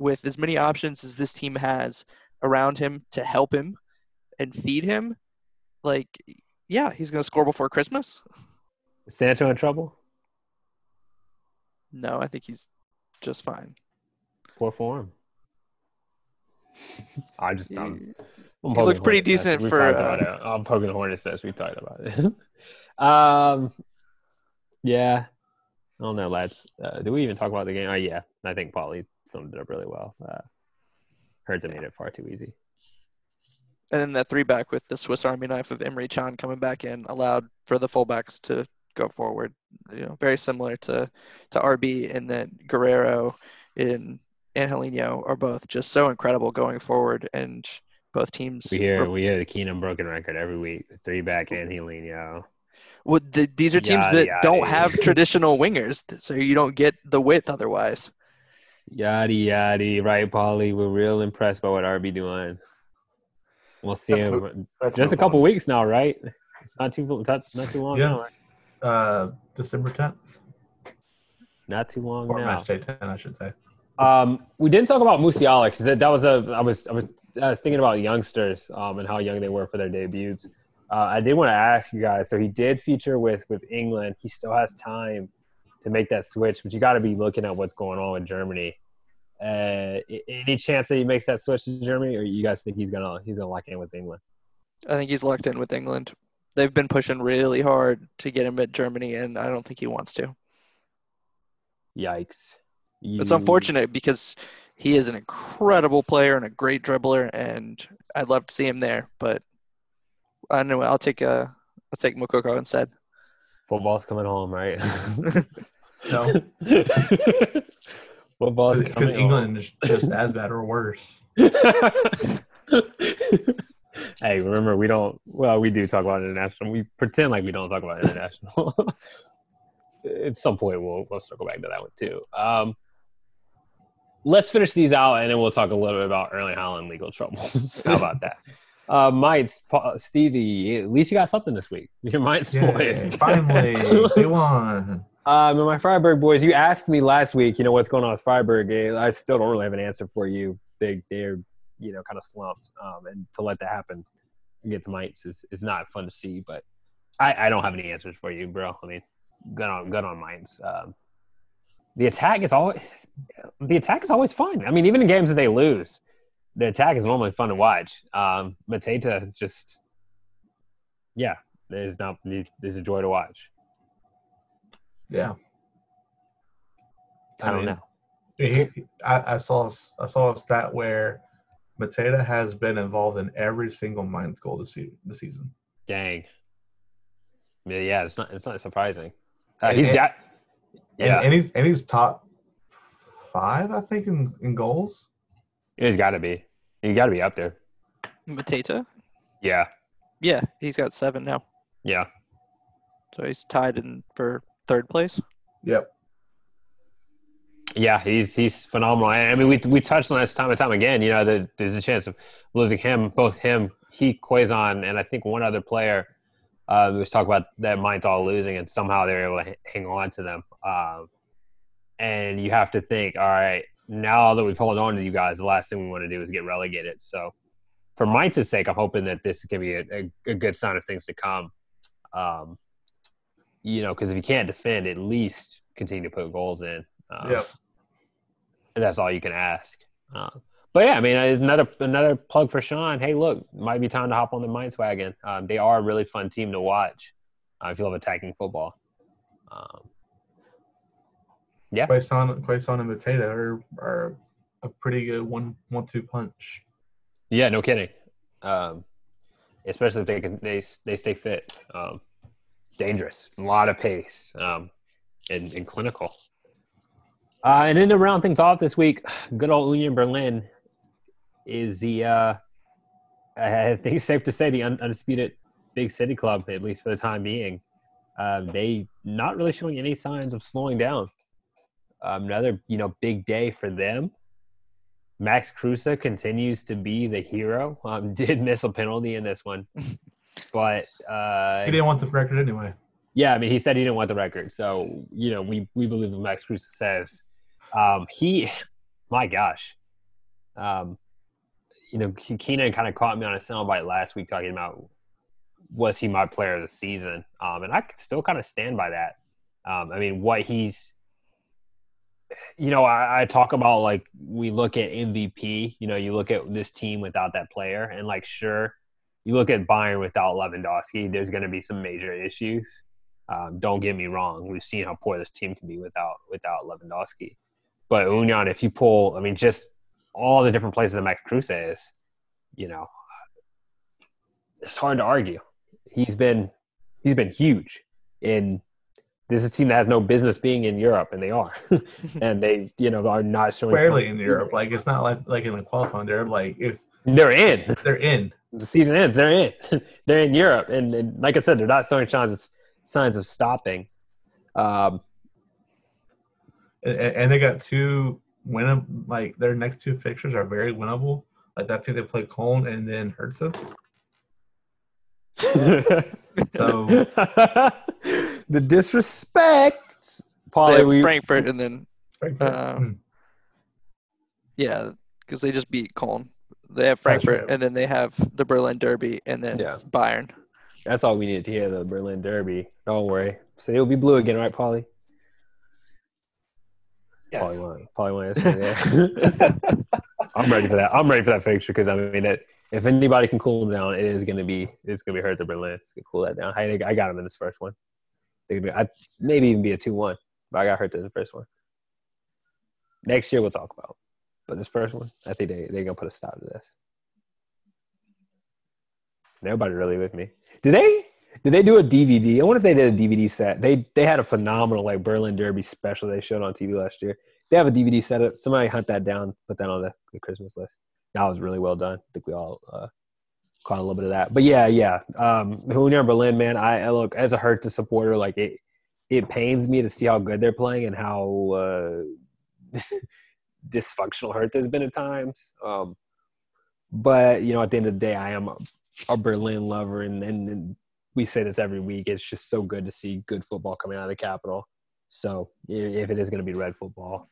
with as many options as this team has around him to help him and feed him, like, yeah, he's going to score before Christmas. Is Sancho in trouble? No, I think he's just fine. Poor form. I just I'm, I'm he looked pretty decent for. Uh, I'm poking the Hornets as we talked about it. um, yeah, I don't know, lads. Uh, did we even talk about the game? Oh yeah, I think Paulie summed it up really well. Uh, Hertz made it far too easy. And then that three back with the Swiss Army knife of Emre Can coming back in allowed for the fullbacks to go forward. You know, very similar to to R B, and then Guerrero in. Angelino are both just so incredible going forward, and both teams. We hear were, we hear the Keenum broken record every week. The three back Angelino. Well, the, these are teams yada, that yada. Don't have traditional wingers, so you don't get the width otherwise. Yadi yadi, right, Paulie? We're real impressed by what R B doing. We'll see that's him what, that's just a couple fun. Weeks now, right? It's not too not too long yeah. now. Right? Uh, December tenth. Not too long or now. Match day ten, I should say. Um, we didn't talk about Musiala because that, that was a I was I was I was thinking about youngsters um, and how young they were for their debuts. Uh, I did want to ask you guys. So he did feature with with England. He still has time to make that switch, but you got to be looking at what's going on with Germany. Uh, any chance that he makes that switch to Germany, or you guys think he's gonna he's gonna lock in with England? I think he's locked in with England. they've been pushing really hard to get him at Germany, and I don't think he wants to. Yikes. You... It's unfortunate because he is an incredible player and a great dribbler, and I'd love to see him there. But I don't know. I'll take uh, I'll take Moukoko instead. Football's coming home, right? No. Football's coming home. England is just as bad or worse. Hey, remember, we don't – well, we do talk about international. We pretend like we don't talk about international. At some point, we'll we'll circle back to that one too. Um, let's finish these out, and then we'll talk a little bit about Erling Haaland legal troubles. How about that? Uh, Mainz, Stevie, at least you got something this week. Your Mainz yeah, boys. Finally, they won. Um, and my Freiburg boys, you asked me last week, you know, what's going on with Freiburg. I still don't really have an answer for you. They, they're – you know, kind of slumped, um, and to let that happen against Mainz is, is not fun to see. But I, I don't have any answers for you, bro. I mean, good on good on Mainz. Um, the attack is always the attack is always fun. I mean, even in games that they lose, the attack is normally fun to watch. Um, Mateta just, yeah, is not is a joy to watch. Yeah, I, I mean, don't know. I, I saw I saw a stat where Mateta has been involved in every single Mainz goal this season. Dang. Yeah, yeah, it's not it's not surprising. Uh, and, he's da- and, yeah, and he's and he's top five, I think, in, in goals. He's got to be. He's got to be up there. Mateta. Yeah. Yeah, he's got seven now. Yeah. So he's tied in for third place. Yep. Yeah, he's he's phenomenal. I mean, we we touched on this time and time again. You know, the, there's a chance of losing him, both him, he, Quaison, and I think one other player. Uh, we was talking about that Mainz all losing, and somehow they're able to hang on to them. Um, and you have to think, all right, now that we've held on to you guys, the last thing we want to do is get relegated. So, for Mainz's sake, I'm hoping that this can be a, a, a good sign of things to come. Um, you know, because if you can't defend, at least continue to put goals in. Um, yep. That's all you can ask. Um, but, yeah, I mean, another another plug for Sean. Hey, look, might be time to hop on the Mainz wagon. Um, they are a really fun team to watch uh, if you love attacking football. Um, yeah. Quaison, Quaison and Mateta are, are a pretty good one, one, two punch. Yeah, no kidding. Um, especially if they can, they they stay fit. Um, dangerous. A lot of pace, um, and, and clinical. Uh, and then to round things off this week, good old Union Berlin is the, uh, I think it's safe to say, the un- undisputed big city club, at least for the time being. Um, they not really showing any signs of slowing down. Um, another, you know, big day for them. Max Kruse continues to be the hero. Um, did miss a penalty in this one. But uh, he didn't want the record anyway. Yeah, I mean, he said he didn't want the record. So, you know, we, we believe what Max Kruse says. Um, he, my gosh, um, you know, Keenan kind of caught me on a soundbite last week talking about was he my player of the season, um, and I still kind of stand by that. Um, I mean, what he's, you know, I, I talk about, like, we look at M V P. You know, you look at this team without that player, and like, sure, you look at Bayern without Lewandowski. There's going to be some major issues. Um, don't get me wrong. We've seen how poor this team can be without without Lewandowski. But Union, if you pull, I mean, just all the different places that Max Kruse is, you know, it's hard to argue. He's been he's been huge. And this is a team that has no business being in Europe, and they are. And they, you know, are not showing. Barely in Europe. Like, it's not like like in the qualifying. They're like if they're in. They're in. The season ends. They're in. They're in Europe, and, and like I said, they're not showing signs signs of stopping. Um, And, and they got two win like their next two fixtures are very winnable. Like I think they play Köln and then Hertha. So the disrespect. Probably we... Frankfurt and then Frankfurt. Um, yeah, because they just beat Köln. They have Frankfurt, right. And then they have the Berlin Derby, and then yeah. Bayern. That's all we needed to hear, the Berlin Derby. Don't worry, so it'll be blue again, right, Polly? Yes. Probably one. Probably one. Yeah. I'm ready for that. I'm ready for that fixture because I mean that if anybody can cool him down, it is going to be it's going to be Hertha Berlin. It's going to cool that down. I think I got him in this first one. I maybe even be a two one, but I got Hertha in the first one. Next year we'll talk about, but this first one, I think they they're going to put a stop to this. And everybody really with me. Did they? Did they do a D V D? I wonder if they did a D V D set. They they had a phenomenal like Berlin Derby special they showed on T V last year. They have a D V D set up. Somebody hunt that down, put that on the, the Christmas list. That was really well done. I think we all uh, caught a little bit of that. But yeah, yeah. Um, Union Berlin, man. I, I look as a Hertha supporter, like it. It pains me to see how good they're playing and how uh, dysfunctional Hertha has been at times. Um, but you know, at the end of the day, I am a, a Berlin lover, and, and, and we say this every week. It's just so good to see good football coming out of the capital. So if it is going to be red football,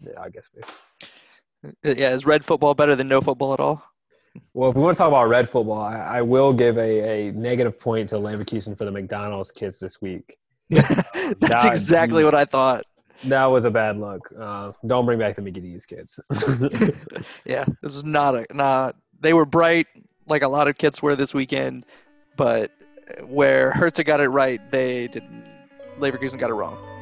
yeah, I guess. Maybe. Yeah, is red football better than no football at all? Well, if we want to talk about red football, I, I will give a, a negative point to Leverkusen for the McDonald's kids this week. That's that, exactly what I thought. That was a bad look. Uh, don't bring back the McGinnis kids. Yeah, this is not a not. They were bright, like a lot of kids were this weekend. But where Hertha got it right, they didn't. Leverkusen got it wrong.